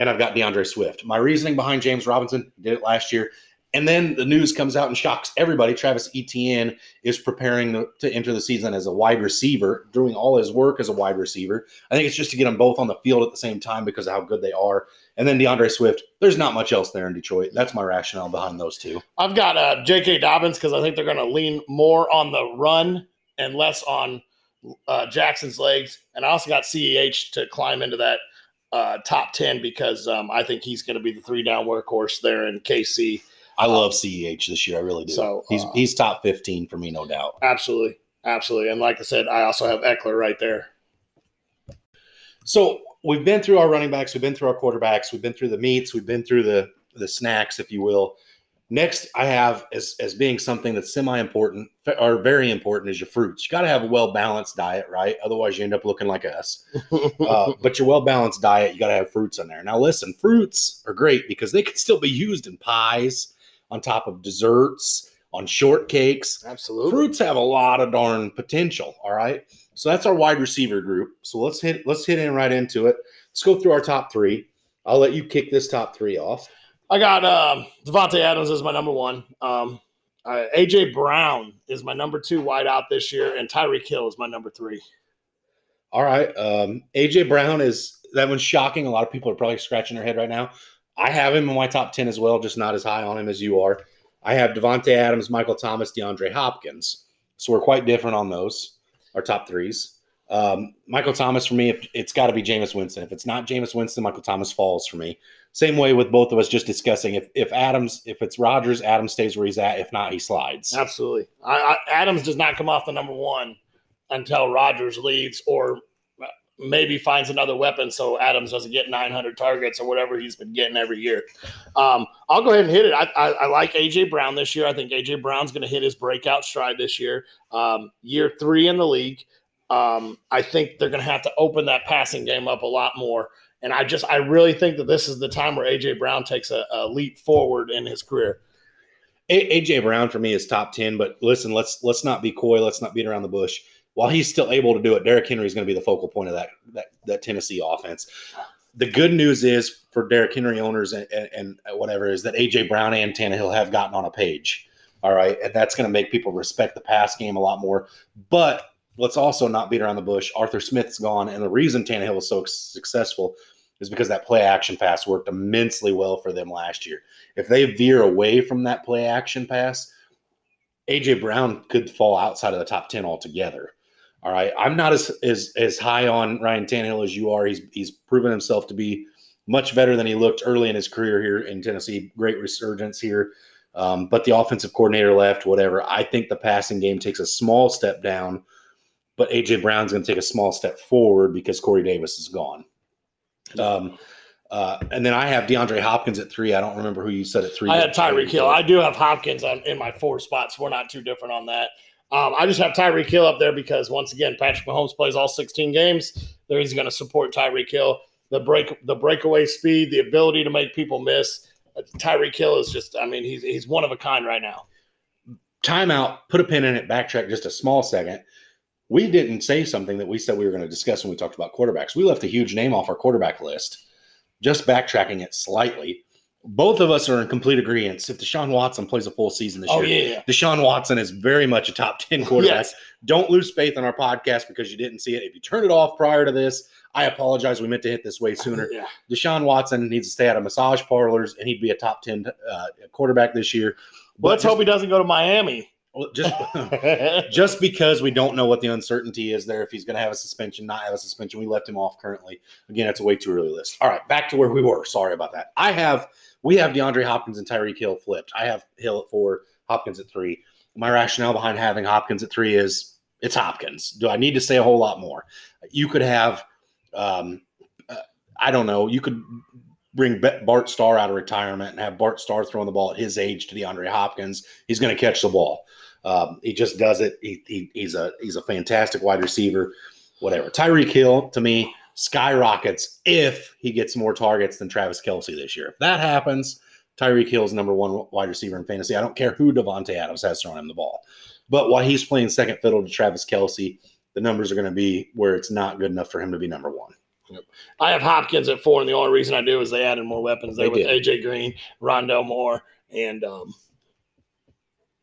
and I've got DeAndre Swift. My reasoning behind James Robinson, did it last year. And then the news comes out and shocks everybody. Travis Etienne is preparing the, to enter the season as a wide receiver, doing all his work as a wide receiver. I think it's just to get them both on the field at the same time because of how good they are. And then DeAndre Swift, there's not much else there in Detroit. That's my rationale behind those two. I've got uh, J K. Dobbins because I think they're going to lean more on the run and less on uh, Jackson's legs. And I also got C E H to climb into that uh, top ten because um, I think he's going to be the three-down workhorse there in K C. I love C E H this year. I really do. So, uh, he's he's top fifteen for me, no doubt. Absolutely. Absolutely. And like I said, I also have Eckler right there. So we've been through our running backs. We've been through our quarterbacks. We've been through the meats. We've been through the the snacks, if you will. Next, I have as, as being something that's semi-important or very important is your fruits. You got to have a well-balanced diet, right? Otherwise, you end up looking like us. Uh, but your well-balanced diet, you got to have fruits in there. Now, listen, fruits are great because they can still be used in pies, on top of desserts, on shortcakes. Absolutely. Fruits have a lot of darn potential, all right? So that's our wide receiver group. So let's hit let's hit in right into it. Let's go through our top three. I'll let you kick this top three off. I got um, Devontae Adams as my number one. Um, uh, A J. Brown is my number two wide out this year, and Tyreek Hill is my number three. All right. Um, A J. Brown is – that one's shocking. A lot of people are probably scratching their head right now. I have him in my top ten as well, just not as high on him as you are. I have Devontae Adams, Michael Thomas, DeAndre Hopkins. So we're quite different on those, our top threes. Um, Michael Thomas, for me, it's got to be Jameis Winston. If it's not Jameis Winston, Michael Thomas falls for me. Same way with both of us just discussing. If if Adams, if it's Rodgers, Adams stays where he's at. If not, he slides. Absolutely. I, I, Adams does not come off the number one until Rodgers leaves or maybe finds another weapon so Adams doesn't get nine hundred targets or whatever he's been getting every year. Um, I'll go ahead and hit it. I, I, I like A J. Brown this year. I think A J. Brown's going to hit his breakout stride this year. Um, year three in the league. Um, I think they're going to have to open that passing game up a lot more. And I just, I really think that this is the time where A J. Brown takes a, a leap forward in his career. A J. Brown for me is top ten, but listen, let's, let's not be coy. Let's not beat around the bush. While he's still able to do it, Derrick Henry is going to be the focal point of that, that, that Tennessee offense. The good news is for Derrick Henry owners and, and, and whatever is that A J. Brown and Tannehill have gotten on a page. All right. And that's going to make people respect the pass game a lot more, but let's also not beat around the bush. Arthur Smith's gone, and the reason Tannehill was so successful is because that play-action pass worked immensely well for them last year. If they veer away from that play-action pass, A J. Brown could fall outside of the top ten altogether. All right, I'm not as as, as high on Ryan Tannehill as you are. He's, he's proven himself to be much better than he looked early in his career here in Tennessee. Great resurgence here. Um, but the offensive coordinator left, whatever. I think the passing game takes a small step down, but A J. Brown's going to take a small step forward because Corey Davis is gone. Um, uh, and then I have DeAndre Hopkins at three. I don't remember who you said at three. I had Tyreek Hill. I do have Hopkins on, in my four spots. We're not too different on that. Um, I just have Tyreek Hill up there because, once again, Patrick Mahomes plays all sixteen games. There he's going to support Tyreek Hill. The break, the breakaway speed, the ability to make people miss. Uh, Tyreek Hill is just, I mean, he's, he's one of a kind right now. Timeout, put a pin in it, backtrack just a small second. We didn't say something that we said we were going to discuss when we talked about quarterbacks. We left a huge name off our quarterback list, just backtracking it slightly. Both of us are in complete agreement. If Deshaun Watson plays a full season this oh, year, yeah, yeah. Deshaun Watson is very much a top ten quarterback. Yes. Don't lose faith in our podcast because you didn't see it. If you turned it off prior to this, I apologize. We meant to hit this way sooner. Yeah. Deshaun Watson needs to stay out of massage parlors, and he'd be a top ten uh, quarterback this year. But let's just hope he doesn't go to Miami. Well, just, just because we don't know what the uncertainty is there, if he's going to have a suspension, not have a suspension, we left him off currently. Again, it's a way too early list. All right, back to where we were. Sorry about that. I have we have DeAndre Hopkins and Tyreek Hill flipped. I have Hill at four, Hopkins at three. My rationale behind having Hopkins at three is it's Hopkins. Do I need to say a whole lot more? You could have, um, uh, I don't know, you could bring Bart Starr out of retirement and have Bart Starr throwing the ball at his age to DeAndre Hopkins. He's going to catch the ball. Um, he just does it. He, he, he's a he's a fantastic wide receiver, whatever. Tyreek Hill, to me, skyrockets if he gets more targets than Travis Kelce this year. If that happens, Tyreek Hill's number one wide receiver in fantasy. I don't care who Devontae Adams has throwing him the ball. But while he's playing second fiddle to Travis Kelce, the numbers are going to be where it's not good enough for him to be number one. Yep. I have Hopkins at four, and the only reason I do is they added more weapons there with A J. Green, Rondell Moore, and um,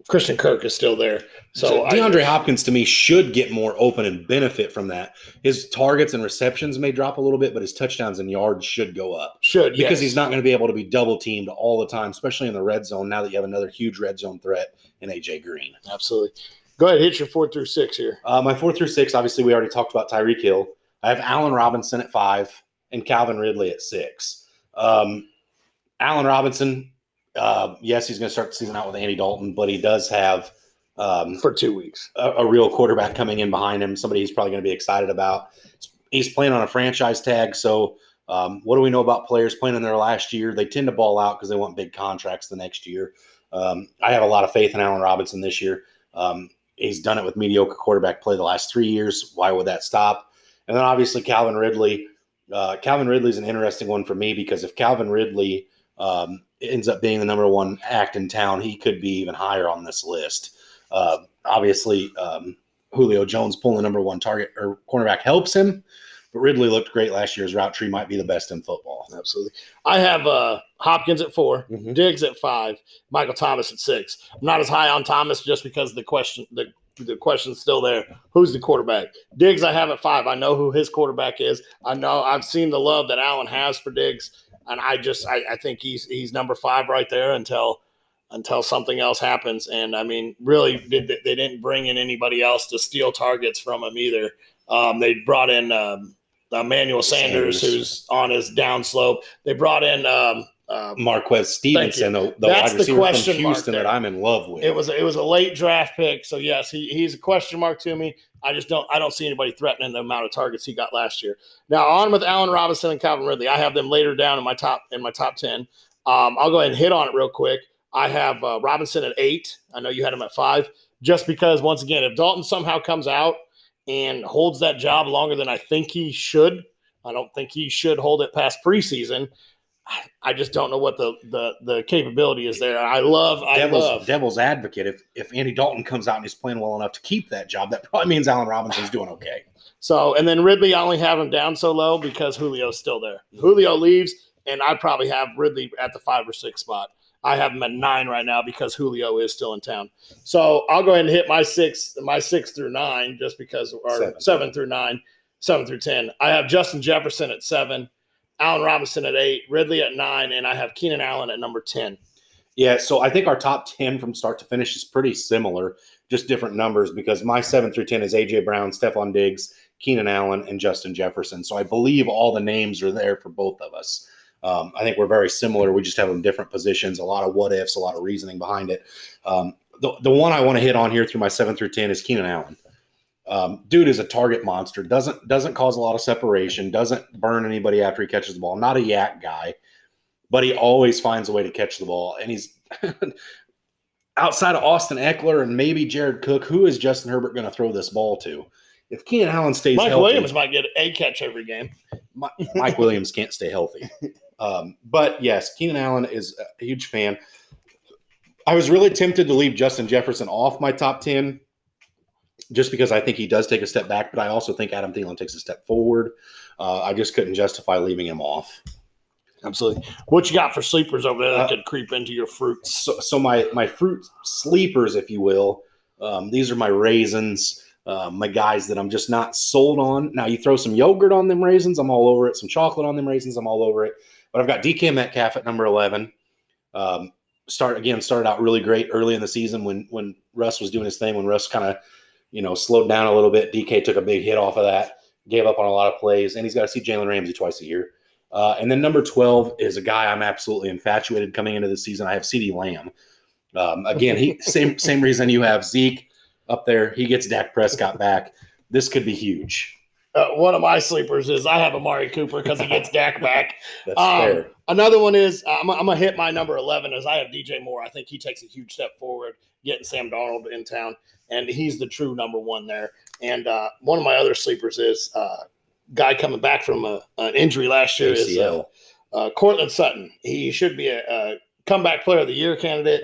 Christian Kirk is still there. So, so DeAndre I, Hopkins, to me, should get more open and benefit from that. His targets and receptions may drop a little bit, but his touchdowns and yards should go up. Should, Because yes. he's not going to be able to be double-teamed all the time, especially in the red zone, now that you have another huge red zone threat in A J. Green. Absolutely. Go ahead, hit your four through six here. Uh, my four through six, obviously, we already talked about Tyreek Hill. I have Allen Robinson at five and Calvin Ridley at six. Um, Allen Robinson, uh, yes, he's going to start the season out with Andy Dalton, but he does have um, for two weeks a, a real quarterback coming in behind him, somebody he's probably going to be excited about. he's playing on a franchise tag. So um, what do we know about players playing in their last year? They tend to ball out because they want big contracts the next year. Um, I have a lot of faith in Allen Robinson this year. Um, he's done it with mediocre quarterback play the last three years. Why would that stop? And then obviously Calvin Ridley. Uh, Calvin Ridley is an interesting one for me because if Calvin Ridley um, ends up being the number one act in town, he could be even higher on this list. Uh, obviously, um, Julio Jones pulling the number one target or cornerback helps him, but Ridley looked great last year. His route tree might be the best in football. Absolutely. I have uh, Hopkins at four, mm-hmm. Diggs at five, Michael Thomas at six. I'm not as high on Thomas just because the question – the The question's still there. Who's the quarterback? Diggs, I have at five. I know who his quarterback is. I know I've seen the love that Allen has for Diggs, and I just I, I think he's he's number five right there until until something else happens. And I mean, really, they, they didn't bring in anybody else to steal targets from him either. Um, they brought in um, Emmanuel Sanders, Sanders, who's on his downslope. They brought in. Um, Um, Marquez Stevenson, the, the wide receiver the from Houston that I'm in love with. It was it was a late draft pick, so yes, he he's a question mark to me. I just don't I don't see anybody threatening the amount of targets he got last year. Now on with Allen Robinson and Calvin Ridley, I have them later down in my top in my top ten. Um, I'll go ahead and hit on it real quick. I have uh, Robinson at eight. I know you had him at five, just because once again, if Dalton somehow comes out and holds that job longer than I think he should, I don't think he should hold it past preseason. I just don't know what the, the, the capability is there. I love, I devil's, love. Devil's advocate. If if Andy Dalton comes out and he's playing well enough to keep that job, that probably means Allen Robinson's doing okay. So, and then Ridley, I only have him down so low because Julio's still there. Julio leaves, and I probably have Ridley at the five or six spot. I have him at nine right now because Julio is still in town. So I'll go ahead and hit my six, my six through nine, just because or seven, seven through nine, seven through ten. I have Justin Jefferson at seven. Allen Robinson at eight, Ridley at nine, and I have Keenan Allen at number ten. Yeah, so I think our top ten from start to finish is pretty similar, just different numbers, because my seven through ten is A J. Brown, Stephon Diggs, Keenan Allen, and Justin Jefferson. So I believe all the names are there for both of us. Um, I think we're very similar. We just have them different positions, a lot of what-ifs, a lot of reasoning behind it. Um, the, the one I want to hit on here through my seven through ten is Keenan Allen. Um, dude is a target monster, doesn't doesn't cause a lot of separation, doesn't burn anybody after he catches the ball. Not a yak guy, but he always finds a way to catch the ball. And he's outside of Austin Eckler and maybe Jared Cook, who is Justin Herbert going to throw this ball to? If Keenan Allen stays Mike healthy. Mike Williams might get a catch every game. My, Mike Williams can't stay healthy. Um, but, yes, Keenan Allen is a huge fan. I was really tempted to leave Justin Jefferson off my top ten. Just because I think he does take a step back, but I also think Adam Thielen takes a step forward. Uh, I just couldn't justify leaving him off. Absolutely. What you got for sleepers over there that uh, could creep into your fruits? So, so my my fruit sleepers, if you will, um, these are my raisins, uh, my guys that I'm just not sold on. Now, you throw some yogurt on them raisins, I'm all over it. Some chocolate on them raisins, I'm all over it. But I've got D K Metcalf at number eleven. Um, start again, started out really great early in the season when, when Russ was doing his thing, when Russ kind of – you know, slowed down a little bit. D K took a big hit off of that, gave up on a lot of plays, and he's got to see Jalen Ramsey twice a year. Uh, and then number twelve is a guy I'm absolutely infatuated coming into the season. I have CeeDee Lamb. Um, again, he same same reason you have Zeke up there. He gets Dak Prescott back. This could be huge. Uh, one of my sleepers is I have Amari Cooper because he gets Dak back. That's um, fair. Another one is I'm, I'm going to hit my number eleven is I have D J Moore. I think he takes a huge step forward, getting Sam Darnold in town, and he's the true number one there. And uh, one of my other sleepers is a uh, guy coming back from a, an injury last year is uh, uh, Cortland Sutton. He should be a, a comeback player of the year candidate.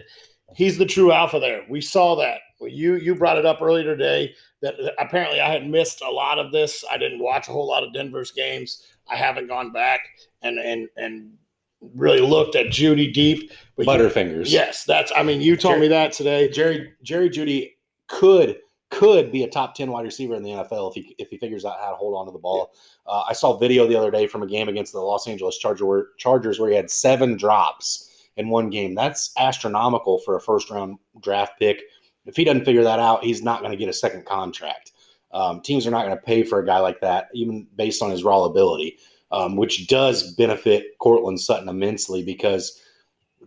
He's the true alpha there. We saw that. You you brought it up earlier today that apparently I had missed a lot of this. I didn't watch a whole lot of Denver's games. I haven't gone back and and and really looked at Judy deep. But Butterfingers. You, yes, that's. I mean, you told Jerry, me that today. Jerry Jerry Judy could could be a top ten wide receiver in the N F L if he if he figures out how to hold on to the ball. Yeah. Uh, I saw video the other day from a game against the Los Angeles Charger, Chargers where he had seven drops in one game. That's astronomical for a first round draft pick. If he doesn't figure that out, he's not going to get a second contract. Um, teams are not going to pay for a guy like that, even based on his raw ability, um, which does benefit Cortland Sutton immensely because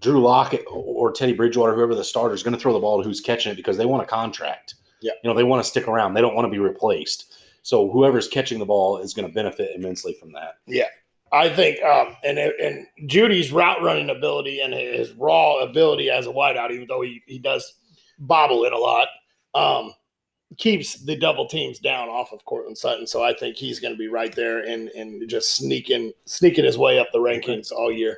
Drew Lockett or Teddy Bridgewater, whoever the starter, is going to throw the ball to who's catching it because they want a contract. Yeah, you know, they want to stick around. They don't want to be replaced. So whoever's catching the ball is going to benefit immensely from that. Yeah. I think um, and and Judy's route running ability and his raw ability as a wideout, even though he, he does bobble it a lot, um, keeps the double teams down off of Cortland Sutton. So I think he's going to be right there and and just sneaking sneaking his way up the rankings all year.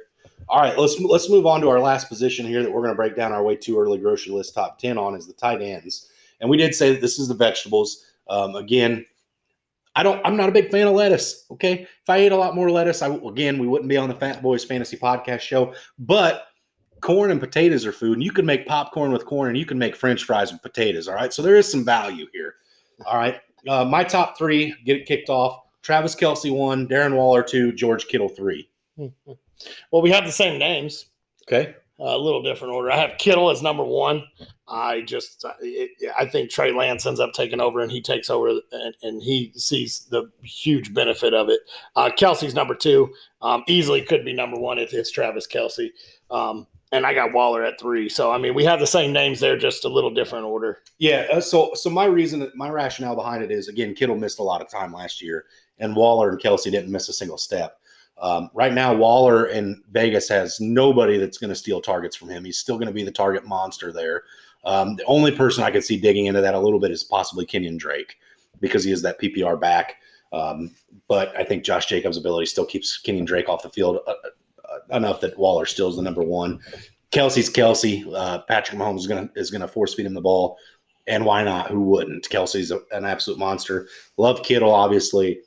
All right, let's let's move on to our last position here that we're going to break down our way too early grocery list top ten on is the tight ends, and we did say that this is the vegetables um, again. I don't, I'm not a big fan of lettuce. Okay. If I ate a lot more lettuce, I again, we wouldn't be on the Fat Boys Fantasy Podcast show, but corn and potatoes are food, and you can make popcorn with corn, and you can make French fries with potatoes. All right. So there is some value here. All right. Uh, my top three, get it kicked off. Travis Kelce one, Darren Waller two, George Kittle three. Well, we have the same names. Okay. Uh, a little different order. I have Kittle as number one. I just – I think Trey Lance ends up taking over, and he takes over, and, and he sees the huge benefit of it. Uh, Kelce's number two. Um, easily could be number one if it's Travis Kelce. Um, and I got Waller at three. So, I mean, we have the same names there, just a little different order. Yeah, uh, so so my reason – my rationale behind it is, again, Kittle missed a lot of time last year, and Waller and Kelce didn't miss a single step. Um, right now, Waller in Vegas has nobody that's going to steal targets from him. He's still going to be the target monster there. Um, the only person I could see digging into that a little bit is possibly Kenyon Drake because he is that P P R back. Um, but I think Josh Jacobs' ability still keeps Kenyon Drake off the field uh, uh, enough that Waller still is the number one. Kelce's Kelce. Uh, Patrick Mahomes is going to is going to force feed him the ball, and why not? Who wouldn't? Kelce's a, an absolute monster. Love Kittle, obviously.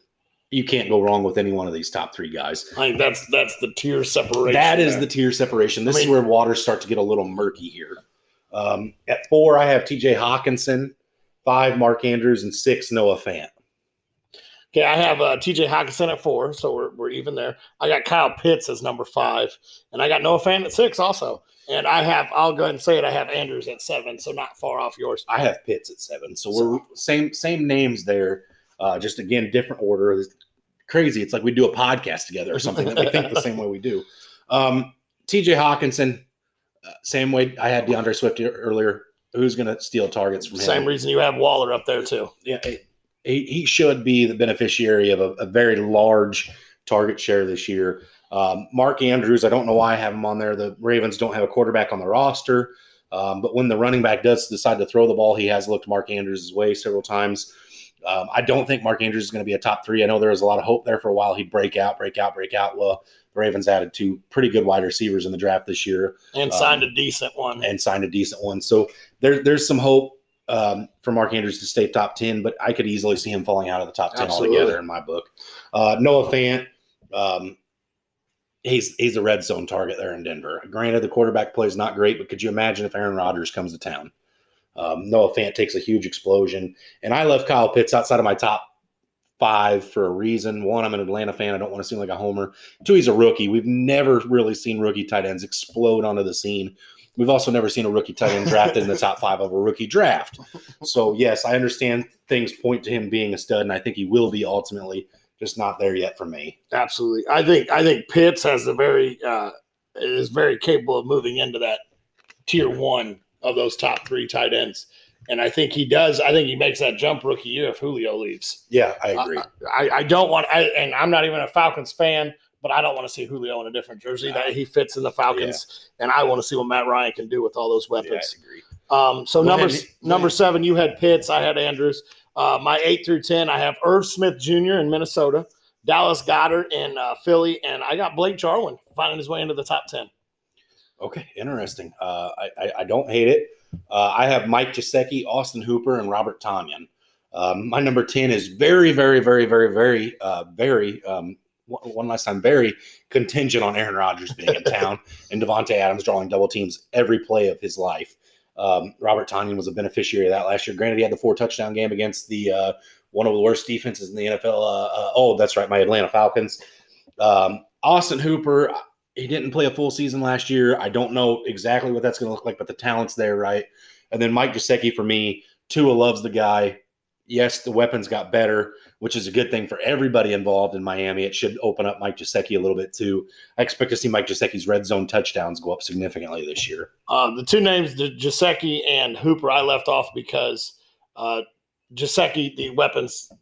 You can't go wrong with any one of these top three guys. I think that's that's the tier separation. That is the tier separation. This I mean, is where waters start to get a little murky here. Um, at four, I have T J Hawkinson, five, Mark Andrews, and six, Noah Fant. Okay, I have uh, T J Hawkinson at four, so we're we're even there. I got Kyle Pitts as number five, and I got Noah Fant at six also. And I have, I'll go ahead and say it, I have Andrews at seven, so not far off yours. I have Pitts at seven, so we're so, same same names there. Uh, just, again, different order. It's crazy. It's like we do a podcast together or something that we think the same way we do. Um, T J Hawkinson, uh, same way I had DeAndre Swift earlier. Who's going to steal targets from him? Same reason you have Waller up there too. Yeah, he, he should be the beneficiary of a, a very large target share this year. Um, Mark Andrews, I don't know why I have him on there. The Ravens don't have a quarterback on the roster. Um, but when the running back does decide to throw the ball, he has looked Mark Andrews' way several times. Um, I don't think Mark Andrews is going to be a top three. I know there was a lot of hope there for a while. He'd break out, break out, break out. Well, the Ravens added two pretty good wide receivers in the draft this year. And um, signed a decent one. And signed a decent one. So there, there's some hope um, for Mark Andrews to stay top ten, but I could easily see him falling out of the top ten Absolutely. altogether in my book. Uh, Noah Fant, um, he's, he's a red zone target there in Denver. Granted, the quarterback play is not great, but could you imagine if Aaron Rodgers comes to town? Um, Noah Fant takes a huge explosion, and I left Kyle Pitts outside of my top five for a reason. One, I'm an Atlanta fan. I don't want to seem like a homer. Two, he's a rookie. We've never really seen rookie tight ends explode onto the scene. We've also never seen a rookie tight end drafted in the top five of a rookie draft. So, yes, I understand things point to him being a stud, and I think he will be ultimately, just not there yet for me. Absolutely. I think I think Pitts has a very uh, is very capable of moving into that tier one of those top three tight ends. And I think he does. I think he makes that jump rookie year if Julio leaves. Yeah, I agree. I, I, I don't want – and I'm not even a Falcons fan, but I don't want to see Julio in a different jersey. That he fits in the Falcons, yeah. And I want to see what Matt Ryan can do with all those weapons. Yeah, I agree. Um, so well, number, number seven, you had Pitts. I had Andrews. Uh, my eight through ten, I have Irv Smith Junior in Minnesota, Dallas Goedert in uh, Philly, and I got Blake Jarwin finding his way into the top ten. Okay, interesting. Uh, I, I, I don't hate it. Uh, I have Mike Gesicki, Austin Hooper, and Robert Tonyan. Um, my number ten is very, very, very, very, very, uh, very, um, one last time, very contingent on Aaron Rodgers being in town and Devontae Adams drawing double teams every play of his life. Um, Robert Tonyan was a beneficiary of that last year. Granted, he had the four-touchdown game against the uh, one of the worst defenses in the N F L. Uh, uh, oh, that's right, my Atlanta Falcons. Um, Austin Hooper – he didn't play a full season last year. I don't know exactly what that's going to look like, but the talent's there, right? And then Mike Gesicki, for me, Tua loves the guy. Yes, the weapons got better, which is a good thing for everybody involved in Miami. It should open up Mike Gesicki a little bit, too. I expect to see Mike Gesicki's red zone touchdowns go up significantly this year. Uh, the two names, Gesicki and Hooper, I left off because uh, Gesicki, the weapons –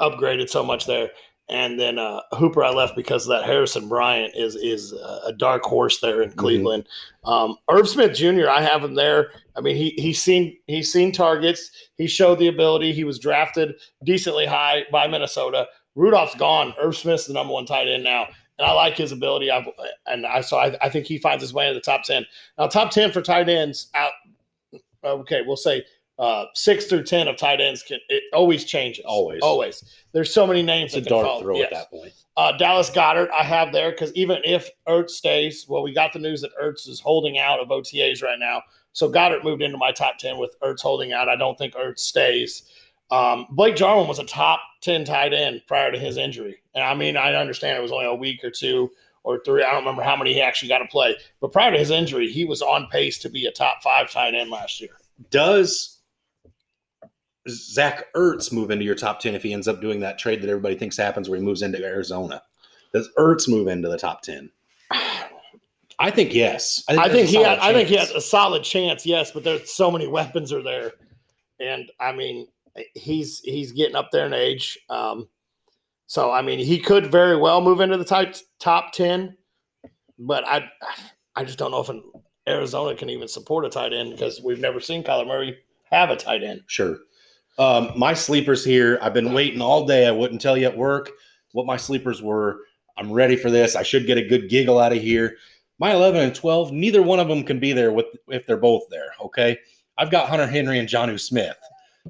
upgraded so much there. And then uh, Hooper I left because of that. Harrison Bryant is is a dark horse there in Cleveland. Mm-hmm. Um, Irv Smith Junior, I have him there. I mean, he he's seen he's seen targets. He showed the ability. He was drafted decently high by Minnesota. Rudolph's gone. Irv Smith's the number one tight end now, and I like his ability. I've and I so I, I think he finds his way into the top ten. Now, top ten for tight ends out. Okay, we'll say. Uh, six through ten of tight ends can it always changes. Always, always. There's so many names. It's that a can dark follow. throw yes. at that point. Uh, Dallas Goedert, I have there because even if Ertz stays, well, we got the news that Ertz is holding out of O T As right now. So Goedert moved into my top ten with Ertz holding out. I don't think Ertz stays. Um, Blake Jarwin was a top ten tight end prior to his injury, and I mean, I understand it was only a week or two or three. I don't remember how many he actually got to play, but prior to his injury, he was on pace to be a top five tight end last year. Does Zach Ertz move into your top ten if he ends up doing that trade that everybody thinks happens where he moves into Arizona? Does Ertz move into the top ten? I think yes. I think, I think he. Had, I think he has a solid chance. Yes, but there's so many weapons are there, and I mean he's he's getting up there in age. Um, so I mean he could very well move into the type, top ten, but I I just don't know if an Arizona can even support a tight end because we've never seen Kyler Murray have a tight end. Sure. Um, my sleepers here, I've been waiting all day. I wouldn't tell you at work what my sleepers were. I'm ready for this. I should get a good giggle out of here. My eleven and twelve, neither one of them can be there with if they're both there, okay? I've got Hunter Henry and Jonnu Smith,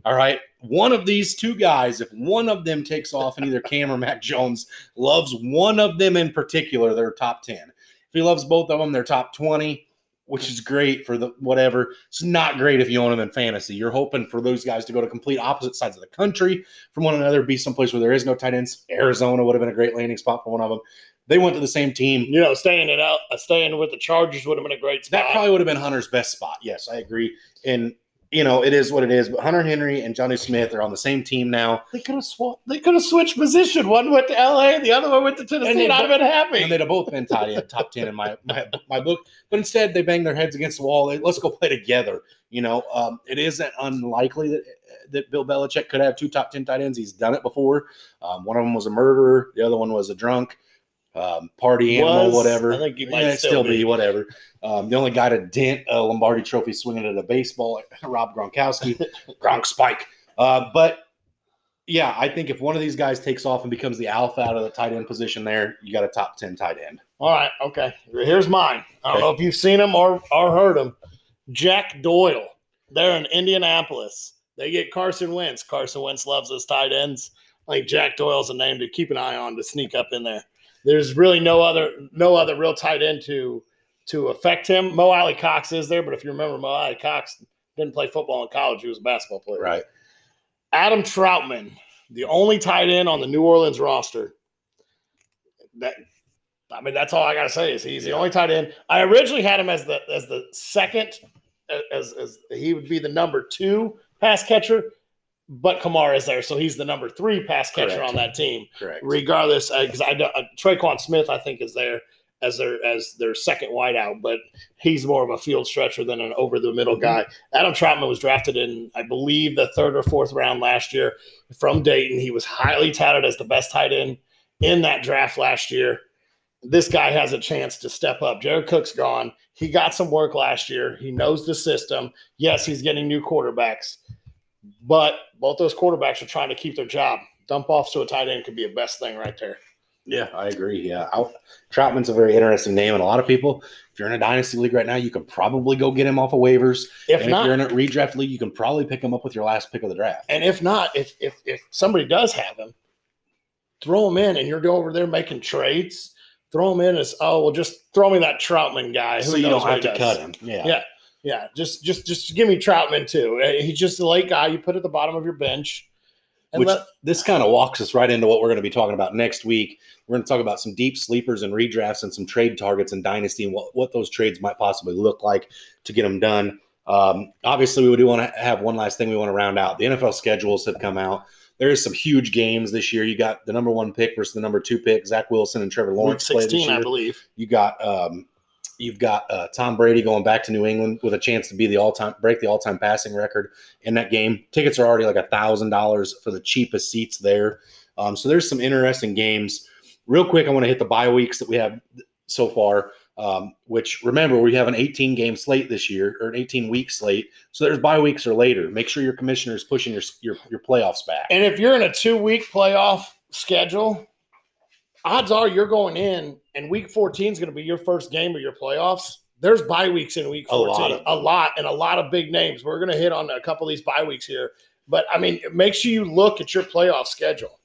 all right? One of these two guys, if one of them takes off and either Cam or Mac Jones loves one of them in particular, they're top ten. If he loves both of them, they're top twenty. Which is great for the whatever. It's not great if you own them in fantasy. You're hoping for those guys to go to complete opposite sides of the country from one another, be someplace where there is no tight ends. Arizona would have been a great landing spot for one of them. They went to the same team. You know, staying it out, staying with the Chargers would have been a great spot. That probably would have been Hunter's best spot. Yes, I agree. And, you know, it is what it is. But Hunter Henry and Jonnu Smith are on the same team now. They could have sw- They could have switched position. One went to L A and the other one went to Tennessee, and, and I'd have been happy. And they'd have both been tied in top ten in my, my my book. But instead, they banged their heads against the wall. They, let's go play together. You know, um, it isn't unlikely that that Bill Belichick could have two top ten tight ends. He's done it before. Um, one of them was a murderer. The other one was a drunk. Um, party animal, was, whatever. I think he might yeah, still, still be, be whatever. Um, the only guy to dent a Lombardi Trophy swinging at a baseball, Rob Gronkowski, Gronk Spike. Uh, but yeah, I think if one of these guys takes off and becomes the alpha out of the tight end position, there you got a top ten tight end. All right, okay. Here's mine. I don't okay. know if you've seen him or or heard him. Jack Doyle. They're in Indianapolis. They get Carson Wentz. Carson Wentz loves his tight ends. I think Jack Doyle's a name to keep an eye on to sneak up in there. There's really no other no other real tight end to to affect him. Mo Alley Cox is there, but if you remember, Mo Alley Cox didn't play football in college. He was a basketball player. Right. Adam Troutman, the only tight end on the New Orleans roster. That I mean, that's all I got to say is he's yeah. the only tight end. I originally had him as the as the second, as as he would be the number two pass catcher. But Kamara is there, so he's the number three pass catcher Correct. on that team. Correct. Regardless, because uh, I uh, Tre'Quan Smith, I think, is there as their as their second wideout, but he's more of a field stretcher than an over the middle mm-hmm. guy. Adam Troutman was drafted in, I believe, the third or fourth round last year from Dayton. He was highly touted as the best tight end in that draft last year. This guy has a chance to step up. Jared Cook's gone. He got some work last year. He knows the system. Yes, he's getting new quarterbacks. But both those quarterbacks are trying to keep their job. Dump offs to a tight end could be a best thing right there. Yeah, I agree. Yeah, I'll, Troutman's a very interesting name, and a lot of people, if you're in a dynasty league right now, you can probably go get him off of waivers. If and not, if you're in a redraft league, you can probably pick him up with your last pick of the draft. And if not, if if if somebody does have him, throw him in, and you're going over there making trades. Throw him in as oh well, just throw me that Troutman guy. Who so you don't have to does. cut him. Yeah. Yeah. Yeah, just just just give me Troutman too. He's just a late guy you put at the bottom of your bench. And Which let- this kind of walks us right into what we're going to be talking about next week. We're going to talk about some deep sleepers and redrafts and some trade targets and dynasty and what, what those trades might possibly look like to get them done. Um, obviously, we do want to have one last thing we want to round out. The N F L schedules have come out. There is some huge games this year. You got the number one pick versus the number two pick. Zach Wilson and Trevor Lawrence. Week sixteen, play this year. I believe. You got um, – You've got uh, Tom Brady going back to New England with a chance to be the all-time break the all-time passing record in that game. Tickets are already like a thousand dollars for the cheapest seats there. Um, so there's some interesting games. Real quick, I want to hit the bye weeks that we have so far. Um, which remember, we have an eighteen game slate this year, or an eighteen week slate. So there's bye weeks or later. Make sure your commissioner is pushing your your, your playoffs back. And if you're in a two week playoff schedule, odds are you're going in, and week fourteen is going to be your first game of your playoffs. There's bye weeks in week fourteen, a lot, of a lot and a lot of big names. We're going to hit on a couple of these bye weeks here, but I mean, make sure you look at your playoff schedule.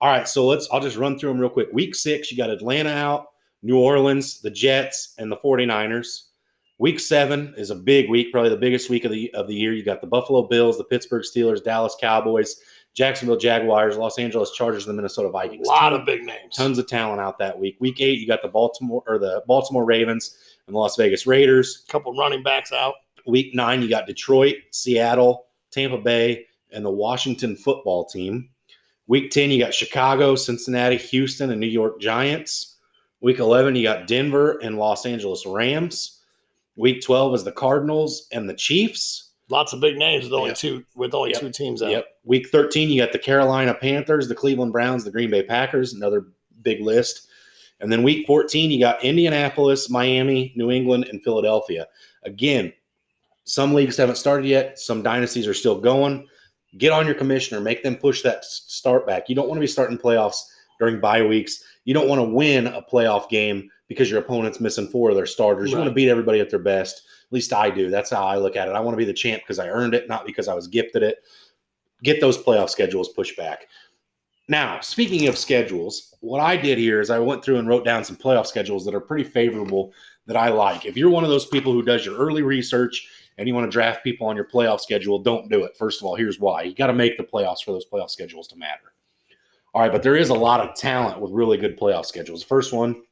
All right, so let's. I'll just run through them real quick. Week six, you got Atlanta out, New Orleans, the Jets, and the forty-niners. Week seven is a big week, probably the biggest week of the of the year. You got the Buffalo Bills, the Pittsburgh Steelers, Dallas Cowboys, Jacksonville Jaguars, Los Angeles Chargers, and the Minnesota Vikings. A lot of big names. Tons of talent out that week. Week eight, you got the Baltimore or the Baltimore Ravens and the Las Vegas Raiders. A couple running backs out. Week nine, you got Detroit, Seattle, Tampa Bay, and the Washington football team. Week ten, you got Chicago, Cincinnati, Houston, and New York Giants. Week eleven, you got Denver and Los Angeles Rams. Week twelve is the Cardinals and the Chiefs. Lots of big names with only yep. two with only yep. two teams out. Yep. Week thirteen, you got the Carolina Panthers, the Cleveland Browns, the Green Bay Packers, another big list. And then week fourteen, you got Indianapolis, Miami, New England, and Philadelphia. Again, some leagues haven't started yet. Some dynasties are still going. Get on your commissioner. Make them push that start back. You don't want to be starting playoffs during bye weeks. You don't want to win a playoff game because your opponent's missing four of their starters. Right. You want to beat everybody at their best. At least I do. That's how I look at it. I want to be the champ because I earned it, not because I was gifted it. Get those playoff schedules pushed back. Now, speaking of schedules, what I did here is I went through and wrote down some playoff schedules that are pretty favorable that I like. If you're one of those people who does your early research and you want to draft people on your playoff schedule, don't do it. First of all, here's why. You got to make the playoffs for those playoff schedules to matter. All right, but there is a lot of talent with really good playoff schedules. First one,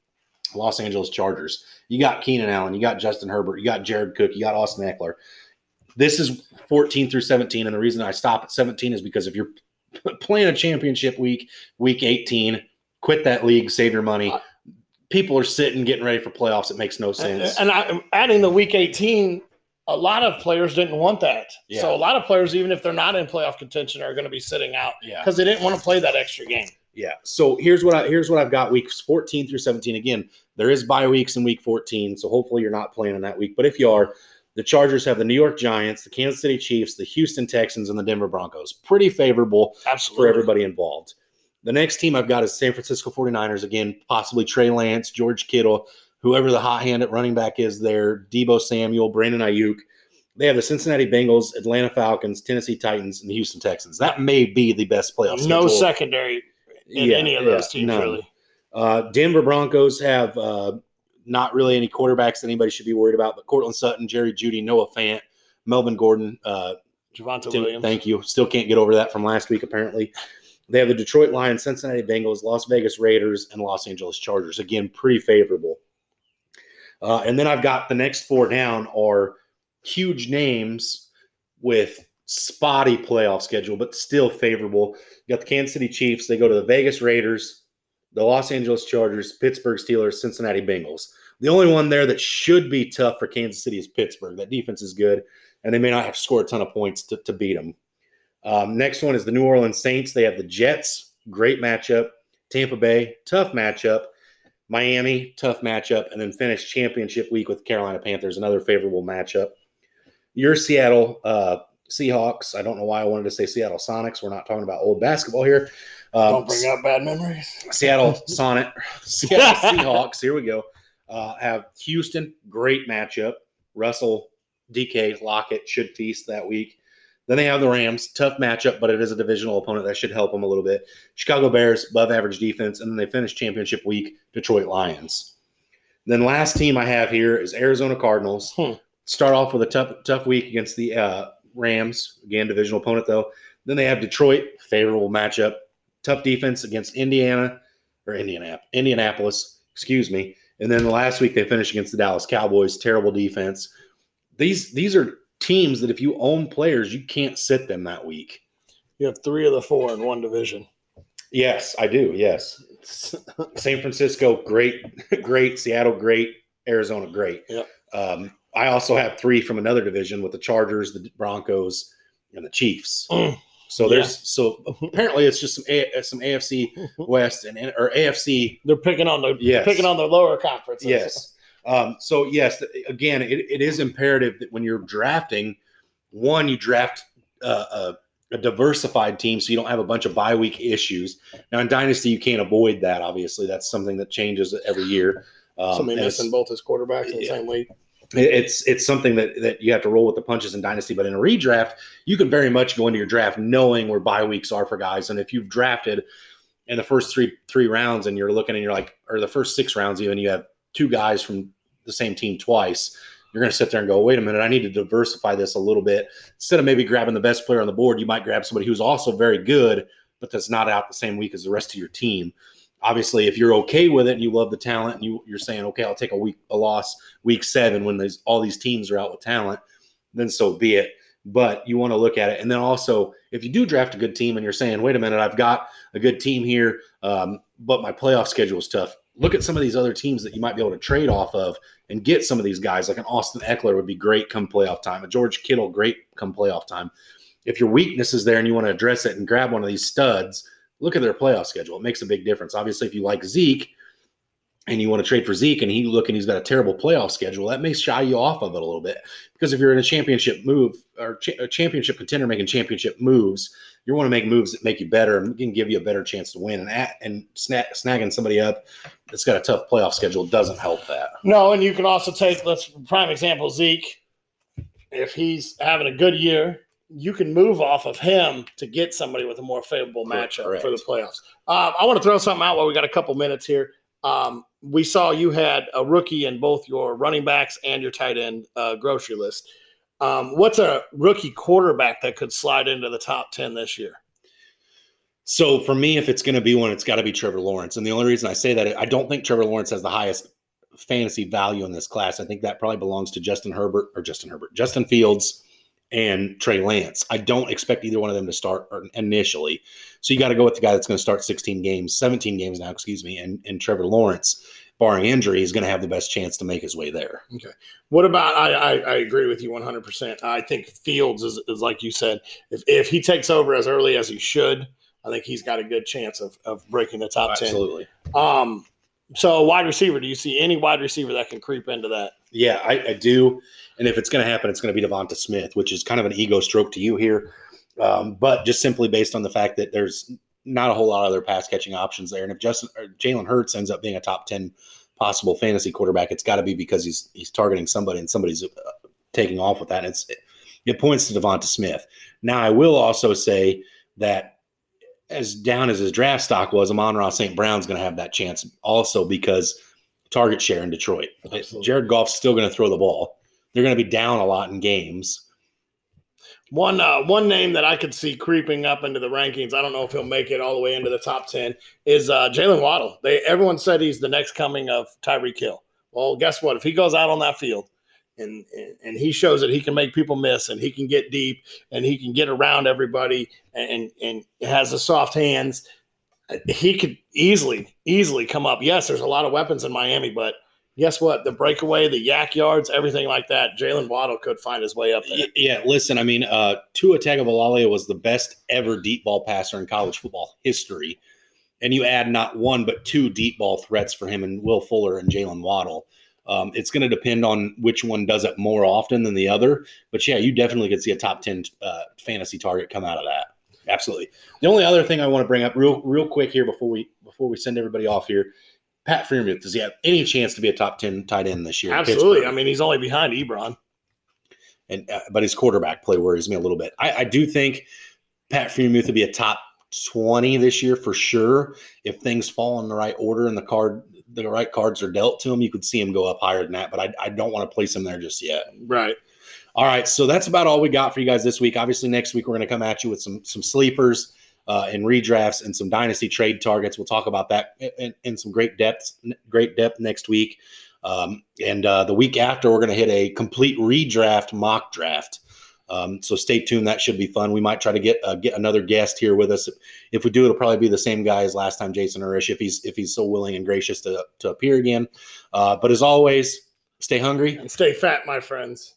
Los Angeles Chargers. You got Keenan Allen. You got Justin Herbert. You got Jared Cook. You got Austin Eckler. This is fourteen through seventeen, and the reason I stop at seventeen is because if you're playing a championship week, week eighteen, quit that league, save your money. People are sitting, getting ready for playoffs. It makes no sense. And, and I, adding the week eighteen, a lot of players didn't want that. Yeah. So a lot of players, even if they're not in playoff contention, are going to be sitting out because yeah. they didn't want to play that extra game. Yeah. So here's what I here's what I've got weeks fourteen through seventeen. Again, there is bye weeks in week fourteen, so hopefully you're not playing in that week. But if you are, the Chargers have the New York Giants, the Kansas City Chiefs, the Houston Texans, and the Denver Broncos. Pretty favorable Absolutely. for everybody involved. The next team I've got is San Francisco forty-niners. Again, possibly Trey Lance, George Kittle, whoever the hot hand at running back is there, Debo Samuel, Brandon Ayuk. They have the Cincinnati Bengals, Atlanta Falcons, Tennessee Titans, and the Houston Texans. That may be the best playoff No schedule. secondary in yeah, any of yeah, those teams, no. really. Uh, Denver Broncos have uh, not really any quarterbacks that anybody should be worried about, but Cortland Sutton, Jerry Jeudy, Noah Fant, Melvin Gordon. Uh, Javonte Tim, Williams. Thank you. Still can't get over that from last week, apparently. They have the Detroit Lions, Cincinnati Bengals, Las Vegas Raiders, and Los Angeles Chargers. Again, pretty favorable. Uh, and then I've got the next four down are huge names with spotty playoff schedule, but still favorable. You got the Kansas City Chiefs. They go to the Vegas Raiders, the Los Angeles Chargers, Pittsburgh Steelers, Cincinnati Bengals. The only one there that should be tough for Kansas City is Pittsburgh. That defense is good, and they may not have scored a ton of points to, to beat them. Um, next one is the New Orleans Saints. They have the Jets. Great matchup. Tampa Bay, tough matchup. Miami, tough matchup, and then finish championship week with Carolina Panthers, another favorable matchup. Your Seattle uh, Seahawks. I don't know why I wanted to say Seattle Sonics. We're not talking about old basketball here. Um, don't bring up bad memories. Seattle Sonic, Seattle Seahawks, here we go, uh, have Houston, great matchup. Russell, D K, Lockett should feast that week. Then they have the Rams, tough matchup, but it is a divisional opponent that should help them a little bit. Chicago Bears, above average defense, and then they finish championship week, Detroit Lions. Then last team I have here is Arizona Cardinals. Hmm. Start off with a tough tough week against the uh, Rams. Again, divisional opponent, though. Then they have Detroit, favorable matchup. Tough defense against Indiana, or Indianap- Indianapolis, excuse me. And then last week they finished against the Dallas Cowboys, terrible defense. These These are teams that if you own players, you can't sit them that week. You have three of the four in one division. Yes, I do. Yes. San Francisco, great. Great. Seattle, great. Arizona great. Yep. Um, I also have three from another division with the Chargers, the Broncos, and the Chiefs. Mm. So there's yeah. so apparently it's just some A, some A F C West and or A F C. They're picking on the yes. picking on the lower conferences. Yes. Um, so yes, again, it, it is imperative that when you're drafting, one, you draft uh, a. a diversified team so you don't have a bunch of bye week issues. Now in Dynasty, you can't avoid that, obviously. That's something that changes every year. Um, Somebody missing both his quarterbacks in the yeah, same league. It's it's something that, that you have to roll with the punches in Dynasty, but in a redraft, you can very much go into your draft knowing where bye weeks are for guys. And if you've drafted in the first three three rounds and you're looking and you're like, or the first six rounds even, you have two guys from the same team twice, you're going to sit there and go, wait a minute, I need to diversify this a little bit. Instead of maybe grabbing the best player on the board, you might grab somebody who's also very good, but that's not out the same week as the rest of your team. Obviously, if you're okay with it and you love the talent and you, you're saying, okay, I'll take a week a loss week seven when these, all these teams are out with talent, then so be it. But you want to look at it. And then also, if you do draft a good team and you're saying, wait a minute, I've got a good team here, um, but my playoff schedule is tough. Look at some of these other teams that you might be able to trade off of and get some of these guys. Like an Austin Eckler would be great come playoff time. A George Kittle, great come playoff time. If your weakness is there and you want to address it and grab one of these studs, look at their playoff schedule. It makes a big difference. Obviously, if you like Zeke and you want to trade for Zeke and he look and he's got a terrible playoff schedule, that may shy you off of it a little bit. Because if you're in a championship move or cha- a championship contender making championship moves, you want to make moves that make you better and can give you a better chance to win. And at, and snag, snagging somebody up that's got a tough playoff schedule doesn't help that. No, and you can also take, let's prime example, Zeke. If he's having a good year, you can move off of him to get somebody with a more favorable matchup Correct. for the playoffs. Uh, I want to throw something out while we got a couple minutes here. Um, we saw you had a rookie in both your running backs and your tight end uh, grocery list. Um, what's a rookie quarterback that could slide into the top ten this year? So for me, if it's going to be one, it's got to be Trevor Lawrence. And the only reason I say that, I don't think Trevor Lawrence has the highest fantasy value in this class. I think that probably belongs to Justin Herbert or Justin Herbert, Justin Fields and Trey Lance. I don't expect either one of them to start initially. So you got to go with the guy that's going to start sixteen games, seventeen games now, excuse me, and, and Trevor Lawrence. Barring injury, he's going to have the best chance to make his way there. Okay. What about, I, I, I agree with you one hundred percent. I think Fields is, is like you said, if, if he takes over as early as he should, I think he's got a good chance of, of breaking the top Absolutely. ten. Absolutely. Um, so wide receiver, do you see any wide receiver that can creep into that? Yeah, I, I do. And if it's going to happen, it's going to be Devonta Smith, which is kind of an ego stroke to you here. Um, but just simply based on the fact that there's – not a whole lot of other pass-catching options there. And if Justin or Jalen Hurts ends up being a top ten possible fantasy quarterback, it's got to be because he's he's targeting somebody and somebody's uh, taking off with that. And it's, it points to Devonta Smith. Now, I will also say that as down as his draft stock was, Amon-Ra Saint Brown's going to have that chance also because target share in Detroit. Absolutely. Jared Goff's still going to throw the ball. They're going to be down a lot in games. One uh, one name that I could see creeping up into the rankings, I don't know if he'll make it all the way into the top ten, is uh, Jalen Waddle. They, everyone said he's the next coming of Tyreek Hill. Well, guess what? If he goes out on that field and, and, and he shows that he can make people miss and he can get deep and he can get around everybody and, and, and has the soft hands, he could easily, easily come up. Yes, there's a lot of weapons in Miami, but guess what? The breakaway, the yak yards, everything like that, Jalen Waddle could find his way up there. Yeah, listen, I mean, uh, Tua Tagovailoa was the best ever deep ball passer in college football history. And you add not one but two deep ball threats for him and Will Fuller and Jalen Waddle. Um, it's going to depend on which one does it more often than the other. But, yeah, you definitely could see a top ten uh, fantasy target come out of that. Absolutely. The only other thing I want to bring up real real quick here before we before we send everybody off here, Pat Freiermuth, does he have any chance to be a top ten tight end this year? Absolutely. I mean, he's only behind Ebron. And uh, but his quarterback play worries me a little bit. I, I do think Pat Freiermuth would be a top twenty this year for sure. If things fall in the right order and the card, the right cards are dealt to him, you could see him go up higher than that. But I, I don't want to place him there just yet. Right. All right. So that's about all we got for you guys this week. Obviously, next week we're going to come at you with some some sleepers. Uh, and redrafts and some dynasty trade targets. We'll talk about that in, in some great depth, great depth next week. Um, and uh, the week after, we're going to hit a complete redraft mock draft. Um, so stay tuned. That should be fun. We might try to get uh, get another guest here with us. If we do, it'll probably be the same guy as last time, Jason Urish, if he's if he's so willing and gracious to to appear again. Uh, but as always, Stay hungry. And stay fat, my friends.